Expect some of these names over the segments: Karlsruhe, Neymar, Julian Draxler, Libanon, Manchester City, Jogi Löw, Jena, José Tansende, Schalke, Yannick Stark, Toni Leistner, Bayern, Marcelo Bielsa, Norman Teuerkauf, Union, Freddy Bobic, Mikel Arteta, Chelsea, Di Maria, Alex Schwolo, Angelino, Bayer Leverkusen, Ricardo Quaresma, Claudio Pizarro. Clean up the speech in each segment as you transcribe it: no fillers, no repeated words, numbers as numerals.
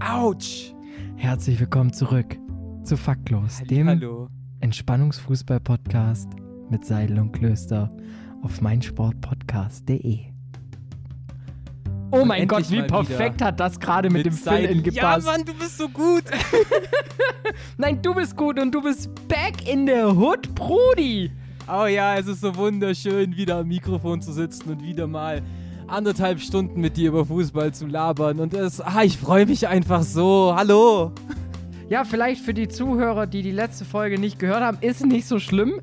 Autsch. Herzlich willkommen zurück zu Faktlos, dem Entspannungsfußball-Podcast mit Seidel und Klöster auf meinsportpodcast.de. Oh mein Gott, wie perfekt hat das gerade mit dem Fill-In gepasst. Ja, Mann, du bist so gut. Nein, du bist gut und du bist back in the hood, Brudi. Oh ja, es ist so wunderschön, wieder am Mikrofon zu sitzen und wieder mal 1,5 Stunden mit dir über Fußball zu labern. Und ich freue mich einfach so. Hallo. Ja, vielleicht für die Zuhörer, die letzte Folge nicht gehört haben, ist nicht so schlimm.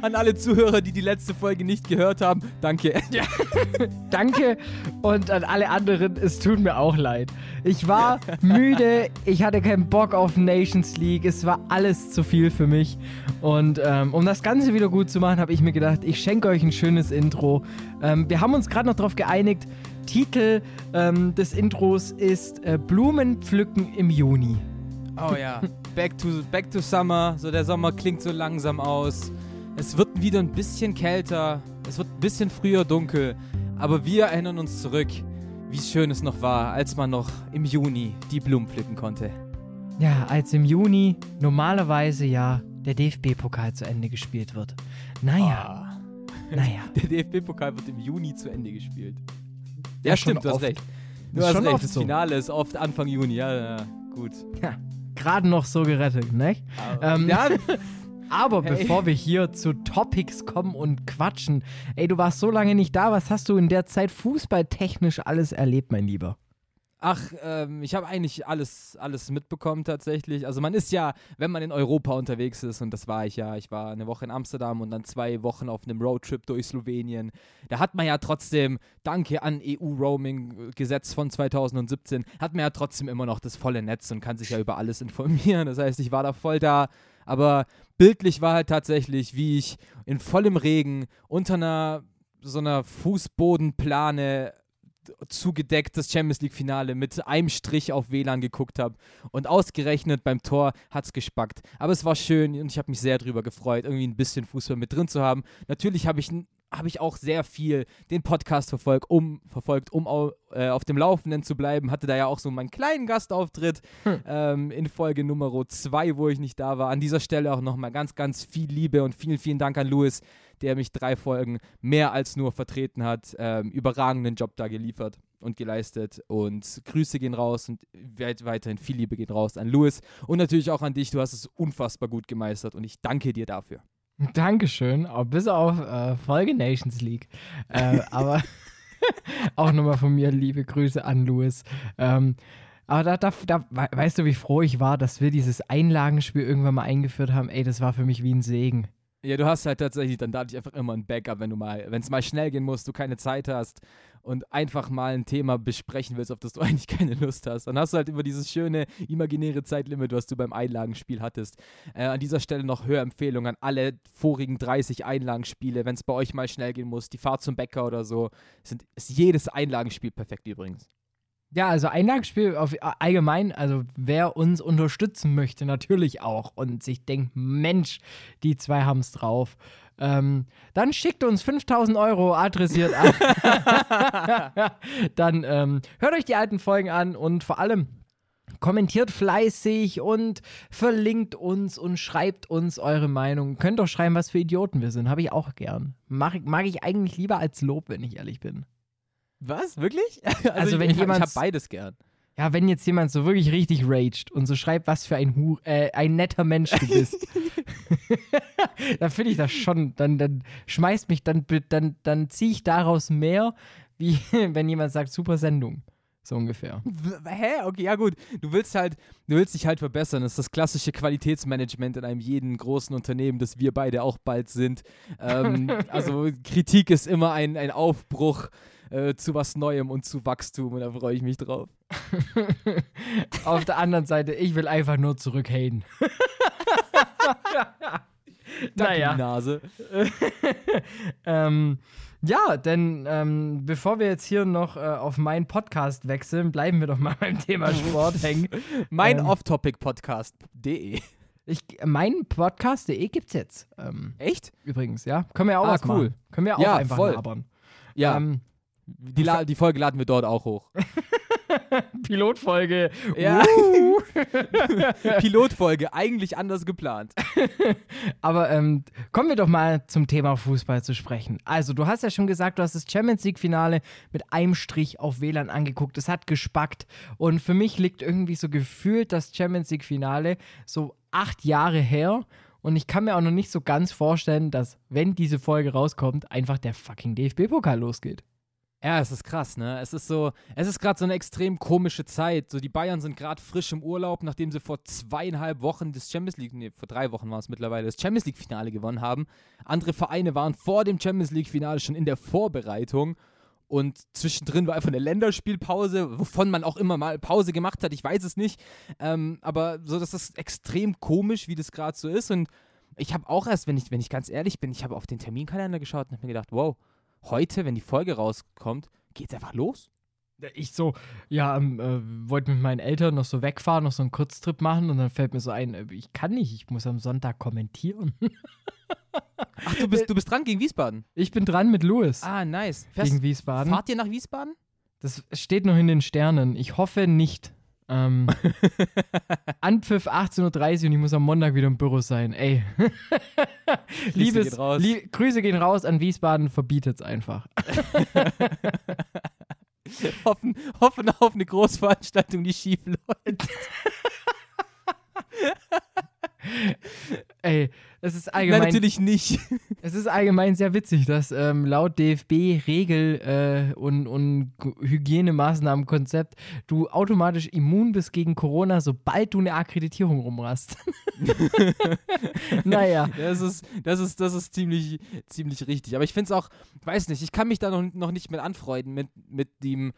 an alle Zuhörer, die letzte Folge nicht gehört haben, danke. Ja. Danke und an alle anderen, es tut mir auch leid. Ich war müde, ich hatte keinen Bock auf Nations League, es war alles zu viel für mich. Und um das Ganze wieder gut zu machen, habe ich mir gedacht, ich schenke euch ein schönes Intro. Wir haben uns gerade noch darauf geeinigt, Titel des Intros ist Blumen pflücken im Juni. Oh ja, back to summer, so der Sommer klingt so langsam aus. Es wird wieder ein bisschen kälter, es wird ein bisschen früher dunkel, aber wir erinnern uns zurück, wie schön es noch war, als man noch im Juni die Blumen pflücken konnte. Ja, als im Juni normalerweise ja der DFB-Pokal zu Ende gespielt wird. Naja. Der DFB-Pokal wird im Juni zu Ende gespielt. Ja, stimmt, du hast recht. Das Finale ist oft Anfang Juni, ja, gut. Ja, gerade noch so gerettet, ne? Aber bevor wir hier zu Topics kommen und quatschen, ey, du warst so lange nicht da, was hast du in der Zeit fußballtechnisch alles erlebt, mein Lieber? Ach, ich habe eigentlich alles mitbekommen tatsächlich. Also man ist ja, wenn man in Europa unterwegs ist, und das war ich ja, ich war eine Woche in Amsterdam und dann 2 Wochen auf einem Roadtrip durch Slowenien. Da hat man ja trotzdem, danke an EU-Roaming-Gesetz von 2017, hat man ja trotzdem immer noch das volle Netz und kann sich ja über alles informieren. Das heißt, ich war da voll da, aber bildlich war halt tatsächlich, wie ich in vollem Regen unter so einer Fußbodenplane zugedeckt das Champions-League-Finale mit einem Strich auf WLAN geguckt habe und ausgerechnet beim Tor hat es gespackt. Aber es war schön und ich habe mich sehr drüber gefreut, irgendwie ein bisschen Fußball mit drin zu haben. Natürlich habe ich auch sehr viel den Podcast verfolgt, um auf dem Laufenden zu bleiben. Hatte da ja auch so meinen kleinen Gastauftritt in Folge Nummer 2, wo ich nicht da war. An dieser Stelle auch nochmal ganz, ganz viel Liebe und vielen, vielen Dank an Louis, der mich 3 Folgen mehr als nur vertreten hat. Überragenden Job da geliefert und geleistet. Und Grüße gehen raus und weiterhin viel Liebe geht raus an Louis. Und natürlich auch an dich. Du hast es unfassbar gut gemeistert und ich danke dir dafür. Dankeschön, bis auf Folge Nations League. Aber auch nochmal von mir liebe Grüße an Louis. Aber da, weißt du, wie froh ich war, dass wir dieses Einlagenspiel irgendwann mal eingeführt haben? Ey, das war für mich wie ein Segen. Ja, du hast halt tatsächlich dann dadurch einfach immer ein Backup, wenn es mal schnell gehen muss, du keine Zeit hast und einfach mal ein Thema besprechen willst, auf das du eigentlich keine Lust hast. Dann hast du halt immer dieses schöne, imaginäre Zeitlimit, was du beim Einlagenspiel hattest. An dieser Stelle noch Hörempfehlung an alle vorigen 30 Einlagenspiele, wenn es bei euch mal schnell gehen muss, die Fahrt zum Bäcker oder so, ist jedes Einlagenspiel perfekt übrigens. Ja, also Einlagenspiel allgemein, also wer uns unterstützen möchte, natürlich auch und sich denkt, Mensch, die 2 haben es drauf, dann schickt uns 5.000 Euro adressiert an. Dann hört euch die alten Folgen an und vor allem kommentiert fleißig und verlinkt uns und schreibt uns eure Meinung. Könnt doch schreiben, was für Idioten wir sind, habe ich auch gern. Mag ich eigentlich lieber als Lob, wenn ich ehrlich bin. Was? Wirklich? Also ich hab beides gern. Ja, wenn jetzt jemand so wirklich richtig raged und so schreibt, was für ein netter Mensch du bist, dann finde ich das schon, dann schmeißt mich, dann ziehe ich daraus mehr, wie wenn jemand sagt, super Sendung. So ungefähr. Hä? Okay, ja gut. Du willst dich halt verbessern. Das ist das klassische Qualitätsmanagement in einem jeden großen Unternehmen, das wir beide auch bald sind. Also Kritik ist immer ein Aufbruch. zu was Neuem und zu Wachstum, und da freue ich mich drauf. Auf der anderen Seite, ich will einfach nur zurückhaten. Naja. Nase. Ja, denn bevor wir jetzt hier noch auf meinen Podcast wechseln, bleiben wir doch mal beim Thema Sport hängen. Mein offtopic-podcast.de. Mein Podcast.de gibt's jetzt. Echt? Übrigens, ja. Können wir auch was cool. Machen. Können wir auch einfach labern. Ja. Die Folge laden wir dort auch hoch. Pilotfolge. Ja. Pilotfolge, eigentlich anders geplant. Aber kommen wir doch mal zum Thema Fußball zu sprechen. Also, du hast ja schon gesagt, du hast das Champions League-Finale mit einem Strich auf WLAN angeguckt. Es hat gespackt. Und für mich liegt irgendwie so gefühlt das Champions League-Finale so 8 Jahre her. Und ich kann mir auch noch nicht so ganz vorstellen, dass, wenn diese Folge rauskommt, einfach der fucking DFB-Pokal losgeht. Ja, es ist krass, ne? Es ist gerade so eine extrem komische Zeit. So, die Bayern sind gerade frisch im Urlaub, nachdem sie vor 2,5 Wochen vor 3 Wochen war es mittlerweile, das Champions League-Finale gewonnen haben. Andere Vereine waren vor dem Champions League-Finale schon in der Vorbereitung. Und zwischendrin war einfach eine Länderspielpause, wovon man auch immer mal Pause gemacht hat, ich weiß es nicht. Aber so, das ist extrem komisch, wie das gerade so ist. Und ich habe auch erst, wenn ich ganz ehrlich bin, ich habe auf den Terminkalender geschaut und habe mir gedacht, wow, heute, wenn die Folge rauskommt, geht's einfach los. Ich so, wollte mit meinen Eltern noch so wegfahren, noch so einen Kurztrip machen, und dann fällt mir so ein, ich kann nicht, ich muss am Sonntag kommentieren. Ach, du bist dran gegen Wiesbaden? Ich bin dran mit Louis. Ah, nice. Gegen Wiesbaden. Fahrt ihr nach Wiesbaden? Das steht noch in den Sternen. Ich hoffe nicht. Anpfiff 18.30 Uhr und ich muss am Montag wieder im Büro sein. Ey. Grüße gehen raus an Wiesbaden, verbietet's einfach. Hoffen auf eine Großveranstaltung, die schief läuft. Ey, es ist allgemein. Nein, natürlich nicht. Es ist allgemein sehr witzig, dass laut DFB-Regel und Hygienemaßnahmenkonzept du automatisch immun bist gegen Corona, sobald du eine Akkreditierung rumrast. Naja. Das ist ziemlich richtig. Aber ich finde es auch, weiß nicht, ich kann mich da noch nicht mit anfreunden mit diesem,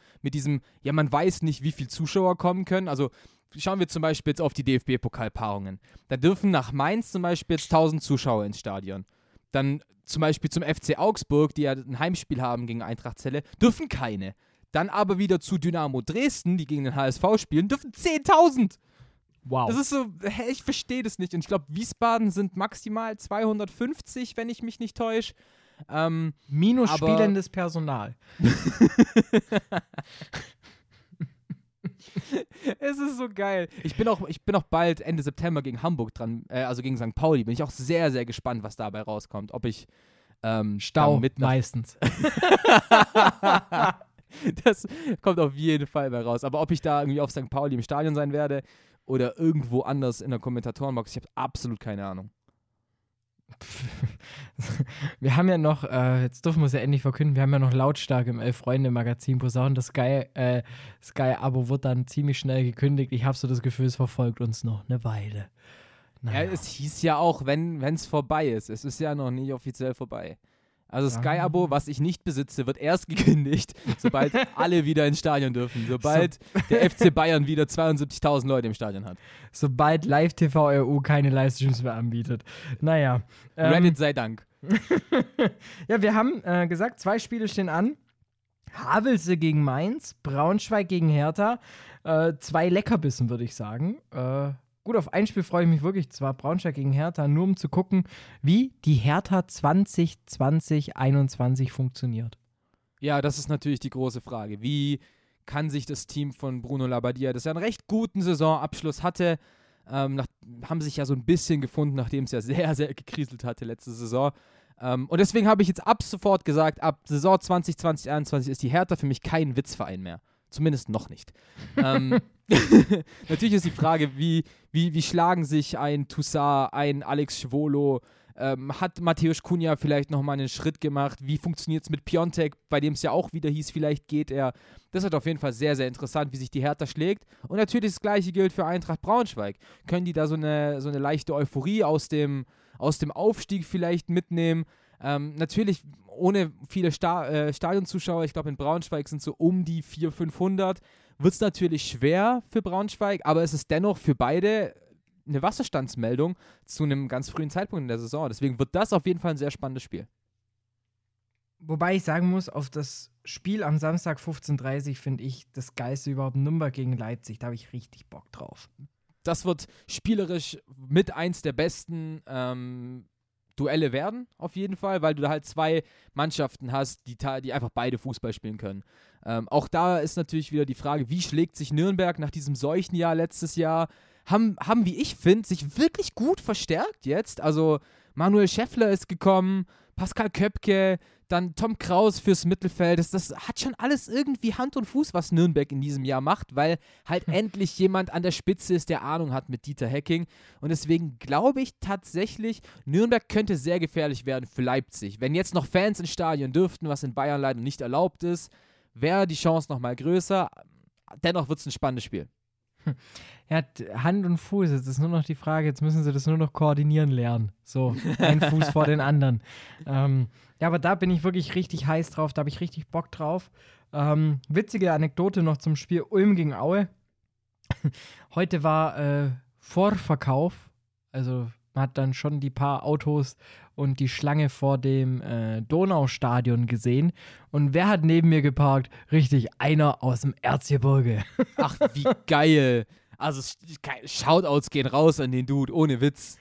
ja, man weiß nicht, wie viele Zuschauer kommen können. Also, schauen wir zum Beispiel jetzt auf die DFB-Pokalpaarungen. Da dürfen nach Mainz zum Beispiel jetzt 1000 Zuschauer ins Stadion. Dann zum Beispiel zum FC Augsburg, die ja ein Heimspiel haben gegen Eintracht Celle, dürfen keine. Dann aber wieder zu Dynamo Dresden, die gegen den HSV spielen, dürfen 10.000. Wow. Das ist so, ich verstehe das nicht. Und ich glaube, Wiesbaden sind maximal 250, wenn ich mich nicht täusche. Minus spielendes Personal. Es ist so geil. Ich bin auch bald Ende September gegen Hamburg dran, also gegen St. Pauli. Bin ich auch sehr, sehr gespannt, was dabei rauskommt. Ob ich Stau meistens. Das kommt auf jeden Fall bei raus. Aber ob ich da irgendwie auf St. Pauli im Stadion sein werde oder irgendwo anders in der Kommentatorenbox, ich habe absolut keine Ahnung. Wir haben ja noch, jetzt dürfen wir es ja endlich verkünden, wir haben ja noch lautstark im 11-Freunde-Magazin posaunt. Das Sky-Abo wird dann ziemlich schnell gekündigt. Ich habe so das Gefühl, es verfolgt uns noch eine Weile. Naja. Ja, es hieß ja auch, wenn es vorbei ist. Es ist ja noch nicht offiziell vorbei. Also das Sky-Abo, was ich nicht besitze, wird erst gekündigt, sobald alle wieder ins Stadion dürfen. Sobald der FC Bayern wieder 72.000 Leute im Stadion hat. Sobald Live-TV-EU keine Livestreams mehr anbietet. Naja. Reddit sei Dank. Ja, wir haben gesagt, 2 Spiele stehen an. Havelse gegen Mainz, Braunschweig gegen Hertha. 2 Leckerbissen, würde ich sagen. Gut, auf ein Spiel freue ich mich wirklich, zwar Braunschweig gegen Hertha, nur um zu gucken, wie die Hertha 2020/21 funktioniert. Ja, das ist natürlich die große Frage. Wie kann sich das Team von Bruno Labbadia, das ja einen recht guten Saisonabschluss hatte, haben sich ja so ein bisschen gefunden, nachdem es ja sehr, sehr gekriselt hatte letzte Saison. Und deswegen habe ich jetzt ab sofort gesagt, ab Saison 2020/21 ist die Hertha für mich kein Witzverein mehr. Zumindest noch nicht. Natürlich ist die Frage, wie schlagen sich ein Toussaint, ein Alex Schwolo, hat Mateusz Cunha vielleicht nochmal einen Schritt gemacht, wie funktioniert es mit Piontek, bei dem es ja auch wieder hieß, vielleicht geht er. Das wird auf jeden Fall sehr, sehr interessant, wie sich die Hertha schlägt. Und natürlich das Gleiche gilt für Eintracht Braunschweig. Können die da so eine leichte Euphorie aus dem Aufstieg vielleicht mitnehmen? Natürlich, ohne viele Stadionzuschauer, ich glaube in Braunschweig sind so um die 400-500, wird es natürlich schwer für Braunschweig, aber es ist dennoch für beide eine Wasserstandsmeldung zu einem ganz frühen Zeitpunkt in der Saison. Deswegen wird das auf jeden Fall ein sehr spannendes Spiel. Wobei ich sagen muss, auf das Spiel am Samstag 15:30 finde ich das geilste überhaupt, Nürnberg gegen Leipzig. Da habe ich richtig Bock drauf. Das wird spielerisch mit eins der besten Duelle werden, auf jeden Fall, weil du da halt zwei Mannschaften hast, die einfach beide Fußball spielen können. Auch da ist natürlich wieder die Frage, wie schlägt sich Nürnberg nach diesem Seuchenjahr letztes Jahr? Haben, wie ich finde, sich wirklich gut verstärkt jetzt. Also Manuel Schäffler ist gekommen, Pascal Köpke, dann Tom Kraus fürs Mittelfeld. Das hat schon alles irgendwie Hand und Fuß, was Nürnberg in diesem Jahr macht, weil halt endlich jemand an der Spitze ist, der Ahnung hat mit Dieter Hecking. Und deswegen glaube ich tatsächlich, Nürnberg könnte sehr gefährlich werden für Leipzig. Wenn jetzt noch Fans ins Stadion dürften, was in Bayern leider nicht erlaubt ist, wäre die Chance nochmal größer. Dennoch wird es ein spannendes Spiel. Ja, Hand und Fuß, jetzt ist nur noch die Frage, jetzt müssen sie das nur noch koordinieren lernen. So, ein Fuß vor den anderen. Ja, aber da bin ich wirklich richtig heiß drauf, da habe ich richtig Bock drauf. Witzige Anekdote noch zum Spiel Ulm gegen Aue. Heute war Vorverkauf, also man hat dann schon die paar Autos und die Schlange vor dem Donaustadion gesehen. Und wer hat neben mir geparkt? Richtig, einer aus dem Erzgebirge. Ach, wie geil. Also Shoutouts gehen raus an den Dude, ohne Witz.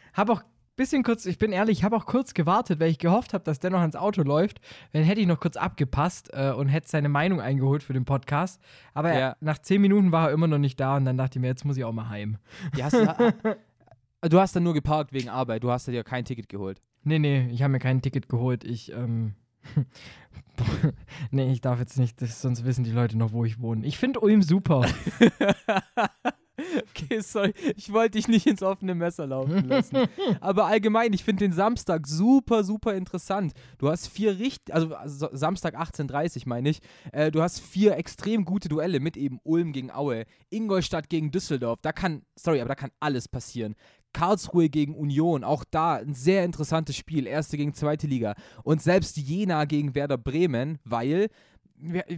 Ich bin ehrlich, ich habe auch kurz gewartet, weil ich gehofft habe, dass der noch ans Auto läuft. Dann hätte ich noch kurz abgepasst und hätte seine Meinung eingeholt für den Podcast. Aber ja. Nach 10 Minuten war er immer noch nicht da und dann dachte ich mir, jetzt muss ich auch mal heim. Ja, du hast dann nur geparkt wegen Arbeit, du hast dir ja kein Ticket geholt. Nee, ich habe mir kein Ticket geholt. Ich darf jetzt nicht, sonst wissen die Leute noch, wo ich wohne. Ich finde Ulm super. Okay, sorry, ich wollte dich nicht ins offene Messer laufen lassen. Aber allgemein, ich finde den Samstag super, super interessant. Du hast Samstag 18:30 meine ich, du hast 4 extrem gute Duelle mit eben Ulm gegen Aue, Ingolstadt gegen Düsseldorf, da kann alles passieren. Karlsruhe gegen Union, auch da ein sehr interessantes Spiel, erste gegen zweite Liga. Und selbst Jena gegen Werder Bremen, weil,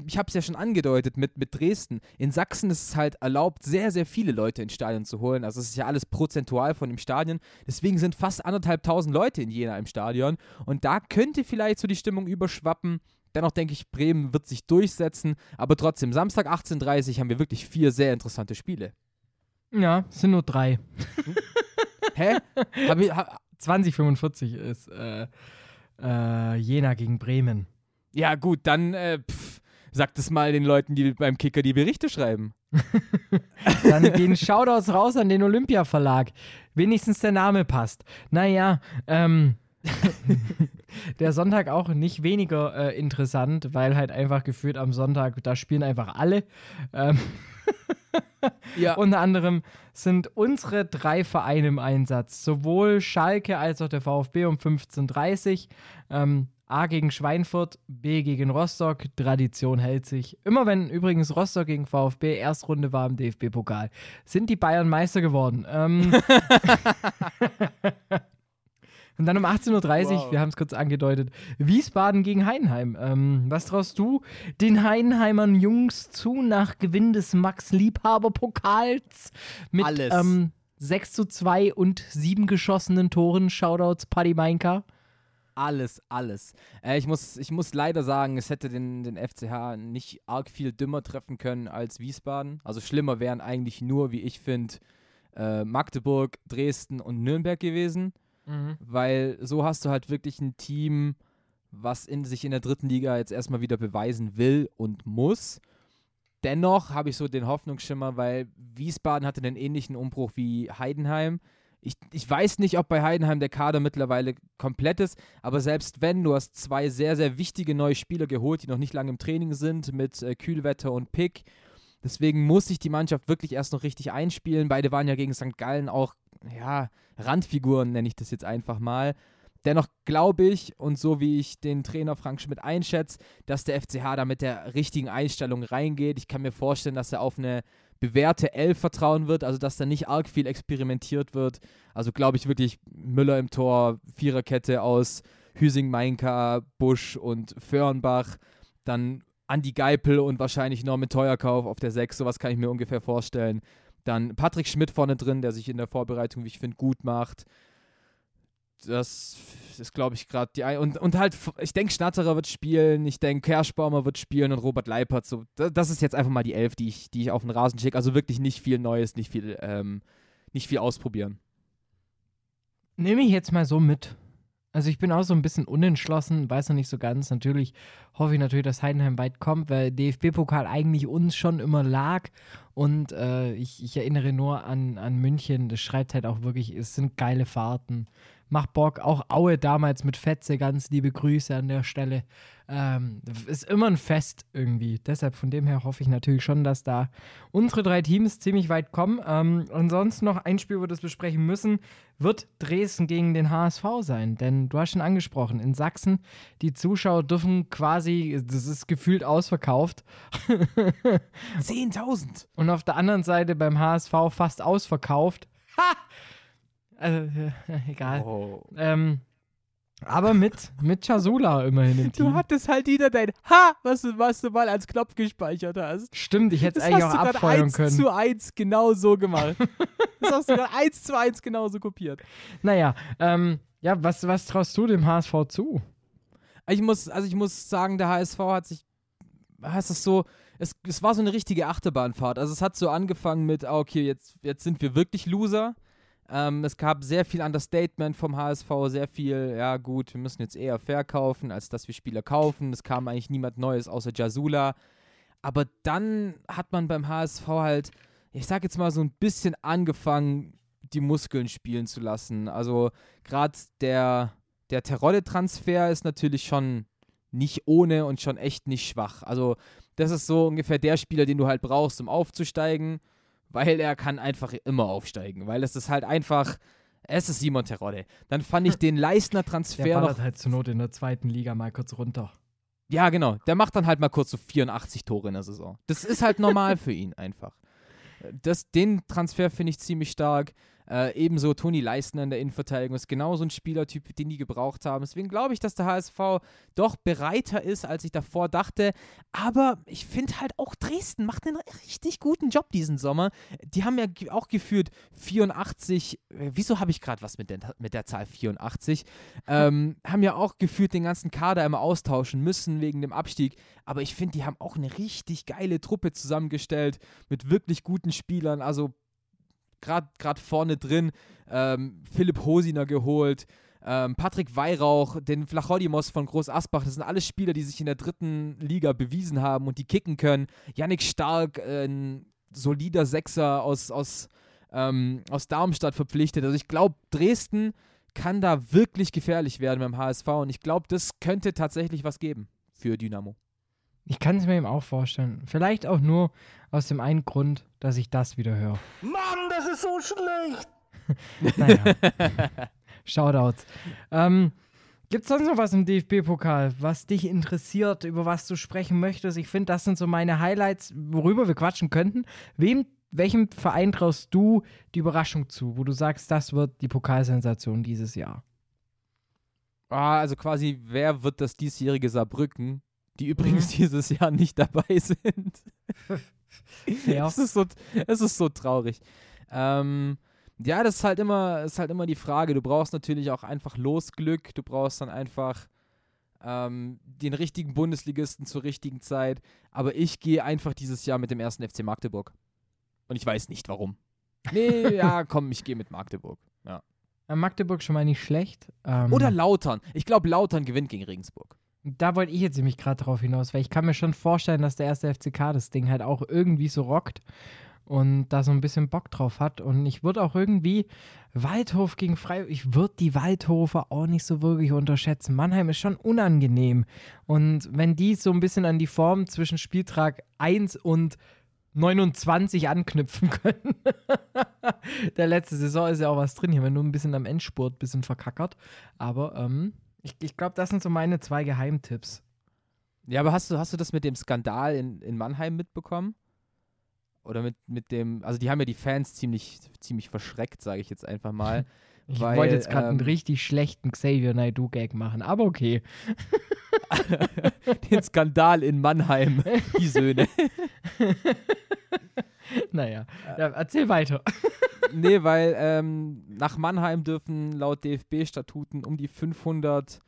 ich habe es ja schon angedeutet mit Dresden, in Sachsen ist es halt erlaubt, sehr, sehr viele Leute ins Stadion zu holen. Also es ist ja alles prozentual von dem Stadion. Deswegen sind fast 1.500 Leute in Jena im Stadion. Und da könnte vielleicht so die Stimmung überschwappen. Dennoch denke ich, Bremen wird sich durchsetzen. Aber trotzdem, Samstag 18:30 haben wir wirklich 4 sehr interessante Spiele. Ja, es sind nur 3. Hä? 20:45 ist Jena gegen Bremen. Ja gut, dann sagt es mal den Leuten, die beim Kicker die Berichte schreiben. Dann gehen Shoutouts raus an den Olympia-Verlag. Wenigstens der Name passt. Naja, der Sonntag auch nicht weniger interessant, weil halt einfach gefühlt am Sonntag, da spielen einfach alle. Ja. Unter anderem sind unsere 3 Vereine im Einsatz. Sowohl Schalke als auch der VfB um 15:30 Uhr. A gegen Schweinfurt, B gegen Rostock. Tradition hält sich. Immer wenn übrigens Rostock gegen VfB Erstrunde war im DFB-Pokal, sind die Bayern Meister geworden. Und dann um 18:30 Uhr, wow. Wir haben es kurz angedeutet, Wiesbaden gegen Heidenheim. Was traust du den Heidenheimern Jungs zu nach Gewinn des Max-Liebhaber-Pokals? Mit 6:2 und 7 geschossenen Toren. Shoutouts, Paddy Mainka. Alles. Ich muss leider sagen, es hätte den FCH nicht arg viel dümmer treffen können als Wiesbaden. Also schlimmer wären eigentlich nur, wie ich finde, Magdeburg, Dresden und Nürnberg gewesen. Mhm. Weil so hast du halt wirklich ein Team, was sich in der dritten Liga jetzt erstmal wieder beweisen will und muss. Dennoch habe ich so den Hoffnungsschimmer, weil Wiesbaden hatte einen ähnlichen Umbruch wie Heidenheim. Ich weiß nicht, ob bei Heidenheim der Kader mittlerweile komplett ist, aber selbst wenn, du hast 2 sehr, sehr wichtige neue Spieler geholt, die noch nicht lange im Training sind, mit Kühlwetter und Pick. Deswegen muss sich die Mannschaft wirklich erst noch richtig einspielen. Beide waren ja gegen St. Gallen auch, ja, Randfiguren nenne ich das jetzt einfach mal. Dennoch glaube ich, und so wie ich den Trainer Frank Schmidt einschätze, dass der FCH da mit der richtigen Einstellung reingeht. Ich kann mir vorstellen, dass er auf eine bewährte 11 vertrauen wird, also dass da nicht arg viel experimentiert wird. Also glaube ich wirklich, Müller im Tor, Viererkette aus Hüsing-Mainka, Busch und Förnbach, dann Andi Geipel und wahrscheinlich Norman Teuerkauf auf der 6, sowas kann ich mir ungefähr vorstellen. Dann Patrick Schmidt vorne drin, der sich in der Vorbereitung, wie ich finde, gut macht. Das ist, glaube ich, gerade die und halt, ich denke, Schnatterer wird spielen, ich denke, Kerschbaumer wird spielen und Robert Leipert. So, das ist jetzt einfach mal die 11, die ich auf den Rasen schicke. Also wirklich nicht viel Neues, nicht viel ausprobieren. Nehme ich jetzt mal so mit. Also ich bin auch so ein bisschen unentschlossen, weiß noch nicht so ganz. Natürlich hoffe ich natürlich, dass Heidenheim weit kommt, weil DFB-Pokal eigentlich uns schon immer lag. Und ich erinnere nur an München, das schreibt halt auch wirklich, es sind geile Fahrten. Macht Bock, auch Aue damals mit Fetze, ganz liebe Grüße an der Stelle. Ist immer ein Fest irgendwie. Deshalb von dem her hoffe ich natürlich schon, dass da unsere 3 Teams ziemlich weit kommen. Ansonsten noch ein Spiel, wo wir das besprechen müssen, wird Dresden gegen den HSV sein. Denn du hast schon angesprochen, in Sachsen, die Zuschauer dürfen quasi, das ist gefühlt ausverkauft. 10.000! Und auf der anderen Seite beim HSV fast ausverkauft. Ha! Also, egal. Oh. Aber mit Chasula immerhin im Team. Du hattest halt wieder dein Ha, was du mal als Knopf gespeichert hast. Stimmt, ich hätte es eigentlich auch abfeuern können. Das hast du gerade 1:1 genau so gemacht. Das hast du gerade 1:1 genau so kopiert. Naja, ja, was traust du dem HSV zu? Ich muss sagen, der HSV hat sich, heißt das so, es war so eine richtige Achterbahnfahrt. Also es hat so angefangen mit, okay, jetzt sind wir wirklich Loser. Es gab sehr viel Understatement vom HSV, sehr viel, ja gut, wir müssen jetzt eher verkaufen, als dass wir Spieler kaufen. Es kam eigentlich niemand Neues außer Jasula. Aber dann hat man beim HSV halt, ich sag jetzt mal so ein bisschen angefangen, die Muskeln spielen zu lassen. Also gerade der Terodde-Transfer ist natürlich schon nicht ohne und schon echt nicht schwach. Also das ist so ungefähr der Spieler, den du halt brauchst, um aufzusteigen. Weil er kann einfach immer aufsteigen, weil es ist halt einfach, es ist Simon Terodde. Dann fand ich den Leistner-Transfer der ballert noch halt zur Not in der zweiten Liga mal kurz runter. Ja, genau. Der macht dann halt mal kurz so 84 Tore in der Saison. Das ist halt normal für ihn einfach. Den Transfer finde ich ziemlich stark. Ebenso Toni Leistner in der Innenverteidigung ist genau so ein Spielertyp, den die gebraucht haben. Deswegen glaube ich, dass der HSV doch bereiter ist, als ich davor dachte. Aber ich finde halt auch Dresden macht einen richtig guten Job diesen Sommer. Die haben ja auch geführt 84, wieso habe ich gerade was mit der Zahl 84? Haben ja auch geführt den ganzen Kader immer austauschen müssen wegen dem Abstieg. Aber ich finde, die haben auch eine richtig geile Truppe zusammengestellt mit wirklich guten Spielern. Also gerade vorne drin Philipp Hosiner geholt, Patrick Weyrauch, den Vlachodimos von Groß Asbach, das sind alles Spieler, die sich in der dritten Liga bewiesen haben und die kicken können. Yannick Stark, ein solider Sechser aus Darmstadt verpflichtet. Also ich glaube, Dresden kann da wirklich gefährlich werden beim HSV und ich glaube, das könnte tatsächlich was geben für Dynamo. Ich kann es mir eben auch vorstellen. Vielleicht auch nur aus dem einen Grund, dass ich das wieder höre. Mann, das ist so schlecht! Naja, Shoutouts. Gibt es sonst noch was im DFB-Pokal, was dich interessiert, über was du sprechen möchtest? Ich finde, das sind so meine Highlights, worüber wir quatschen könnten. Welchem Verein traust du die Überraschung zu, wo du sagst, das wird die Pokalsensation dieses Jahr? Also quasi, wer wird das diesjährige Saarbrücken? Die übrigens dieses Jahr nicht dabei sind. Ja. Es ist so traurig. Ja, das ist halt immer die Frage. Du brauchst natürlich auch einfach Losglück. Du brauchst dann einfach den richtigen Bundesligisten zur richtigen Zeit. Aber ich gehe einfach dieses Jahr mit dem 1. FC Magdeburg. Und ich weiß nicht, warum. Nee, ja, komm, ich gehe mit Magdeburg. Ja. Magdeburg schon mal nicht schlecht. Oder Lautern. Ich glaube, Lautern gewinnt gegen Regensburg. Da wollte ich jetzt nämlich gerade drauf hinaus, weil ich kann mir schon vorstellen, dass der 1. FCK das Ding halt auch irgendwie so rockt und da so ein bisschen Bock drauf hat. Und ich würde auch irgendwie Waldhof gegen Freiburg, ich würde die Waldhofer auch nicht so wirklich unterschätzen. Mannheim ist schon unangenehm. Und wenn die so ein bisschen an die Form zwischen Spieltag 1 und 29 anknüpfen können. Der letzte Saison ist ja auch was drin hier, wenn nur ein bisschen am Endspurt ein bisschen verkackert. Aber, Ich glaube, das sind so meine 2 Geheimtipps. Ja, aber hast du das mit dem Skandal in Mannheim mitbekommen? Oder mit dem, also die haben ja die Fans ziemlich verschreckt, sage ich jetzt einfach mal, Ich wollte jetzt gerade einen richtig schlechten Xavier Naidoo-Gag machen, aber okay. Den Skandal in Mannheim, die Söhne. Naja, ja, erzähl weiter. Nee, weil nach Mannheim dürfen laut DFB-Statuten um die 500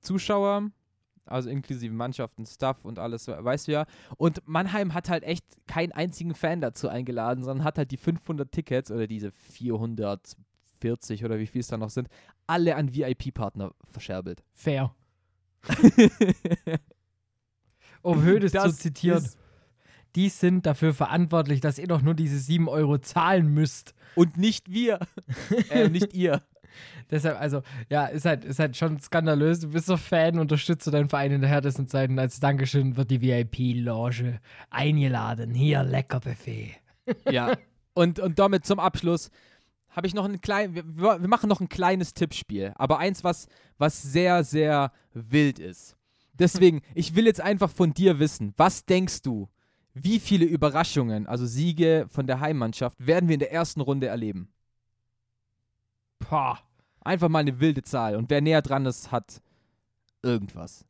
Zuschauer, also inklusive Mannschaften, Staff und alles, weißt du ja. Und Mannheim hat halt echt keinen einzigen Fan dazu eingeladen, sondern hat halt die 500 Tickets oder diese 440 oder wie viel es da noch sind, alle an VIP-Partner verscherbelt. Fair. Um Hödes zu zitieren. Die sind dafür verantwortlich, dass ihr doch nur diese 7 Euro zahlen müsst. Und nicht wir. Nicht ihr. Deshalb, also, ja, ist halt schon skandalös. Du bist so Fan, unterstützt du deinen Verein in der härtesten Zeit und als Dankeschön wird die VIP-Loge eingeladen. Hier, lecker Buffet. Ja, und damit zum Abschluss habe ich noch einen kleinen, wir machen noch ein kleines Tippspiel, aber eins, was sehr, sehr wild ist. Deswegen, ich will jetzt einfach von dir wissen, was denkst du? Wie viele Überraschungen, also Siege von der Heimmannschaft, werden wir in der ersten Runde erleben? Pah. Einfach mal eine wilde Zahl. Und wer näher dran ist, hat irgendwas.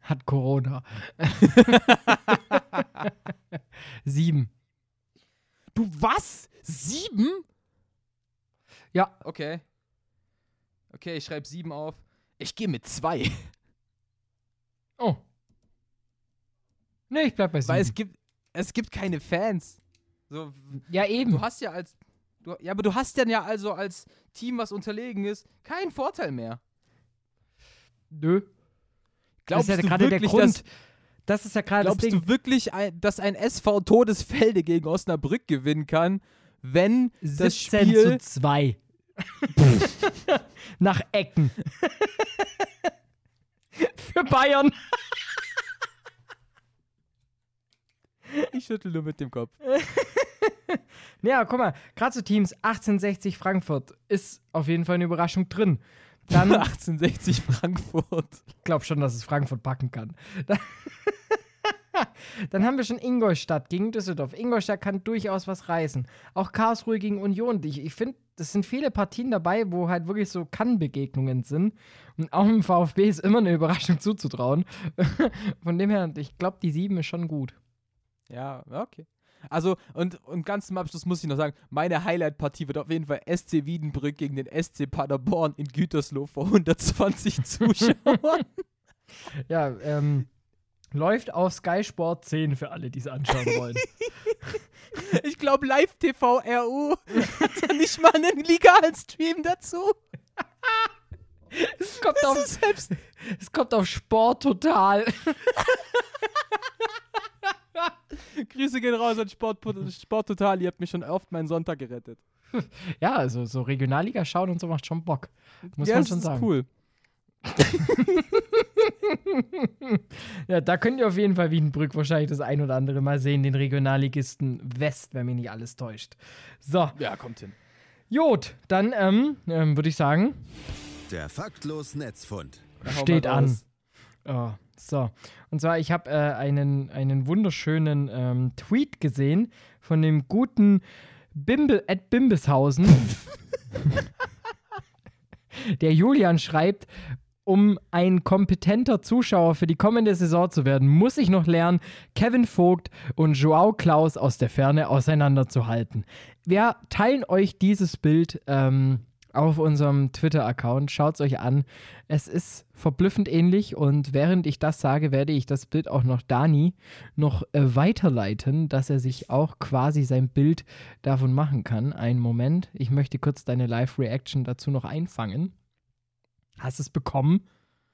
Hat Corona. 7. Du was? 7? Ja. Okay, ich schreibe 7 auf. Ich gehe mit 2. Oh. Nee, ich bleib bei 7. Weil es gibt keine Fans. So, ja, eben. Du hast ja als Team, was unterlegen ist, keinen Vorteil mehr. Nö. Glaubst das ist ja gerade der Grund. Das ist ja gerade das Ding. Glaubst du wirklich, dass ein SV Todesfelde gegen Osnabrück gewinnen kann, wenn 17 das Spiel... 17:2. Nach Ecken. Für Bayern. Ich schüttel nur mit dem Kopf. Ja, guck mal, gerade so Teams 1860 Frankfurt ist auf jeden Fall eine Überraschung drin. Dann 1860 Frankfurt. Ich glaube schon, dass es Frankfurt packen kann. Dann haben wir schon Ingolstadt gegen Düsseldorf. Ingolstadt kann durchaus was reißen. Auch Karlsruhe gegen Union. Ich finde, das sind viele Partien dabei, wo halt wirklich so Kann-Begegnungen sind. Und auch im VfB ist immer eine Überraschung zuzutrauen. Von dem her, ich glaube, die 7 ist schon gut. Ja, okay. Also, und ganz zum Abschluss muss ich noch sagen, meine Highlight-Partie wird auf jeden Fall SC Wiedenbrück gegen den SC Paderborn in Gütersloh vor 120 Zuschauern. Ja, läuft auf Sky Sport 10 für alle, die es anschauen wollen. Ich glaube, Live-TV-RU hat nicht mal einen legalen Stream dazu. Es kommt auf Sport Total. Grüße gehen raus an Sport Total, ihr habt mir schon oft meinen Sonntag gerettet. Ja, also so Regionalliga schauen und so macht schon Bock. Muss man schon sagen. Ja, das ist cool. Ja, da könnt ihr auf jeden Fall Wiedenbrück wahrscheinlich das ein oder andere Mal sehen, den Regionalligisten West, wenn mich nicht alles täuscht. So. Ja, kommt hin. Jod, dann würde ich sagen... Der faktlos Netzfund. Steht an. Oh. So, und zwar, ich habe einen wunderschönen Tweet gesehen von dem guten Bimbishausen. Der Julian schreibt, um ein kompetenter Zuschauer für die kommende Saison zu werden, muss ich noch lernen, Kevin Vogt und João Klaus aus der Ferne auseinanderzuhalten. Wir teilen euch dieses Bild auf unserem Twitter-Account. Schaut es euch an. Es ist verblüffend ähnlich und während ich das sage, werde ich das Bild auch noch Dani noch weiterleiten, dass er sich auch quasi sein Bild davon machen kann. Einen Moment. Ich möchte kurz deine Live-Reaction dazu noch einfangen. Hast du es bekommen?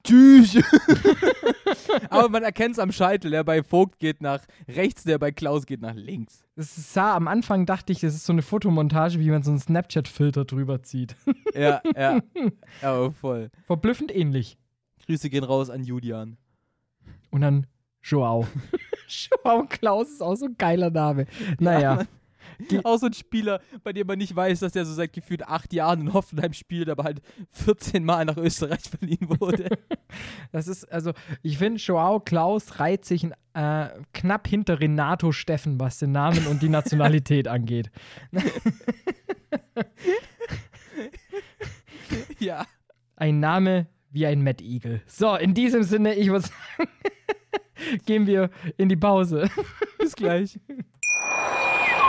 Tschüss! Aber man erkennt es am Scheitel. Der bei Vogt geht nach rechts, der bei Klaus geht nach links. Das sah am Anfang, dachte ich, das ist so eine Fotomontage, wie man so einen Snapchat-Filter drüber zieht. Ja. Aber voll. Verblüffend ähnlich. Grüße gehen raus an Julian. Und an João. João Klaus ist auch so ein geiler Name. Naja. Ja, Auch so ein Spieler, bei dem man nicht weiß, dass der so seit gefühlt 8 Jahren in Hoffenheim spielt, aber halt 14 Mal nach Österreich verliehen wurde. Das ist, also, ich finde, Joao Klaus reiht sich knapp hinter Renato Steffen, was den Namen und die Nationalität angeht. Ja. Ein Name wie ein Mad Eagle. So, in diesem Sinne, ich würde sagen, gehen wir in die Pause. Bis gleich.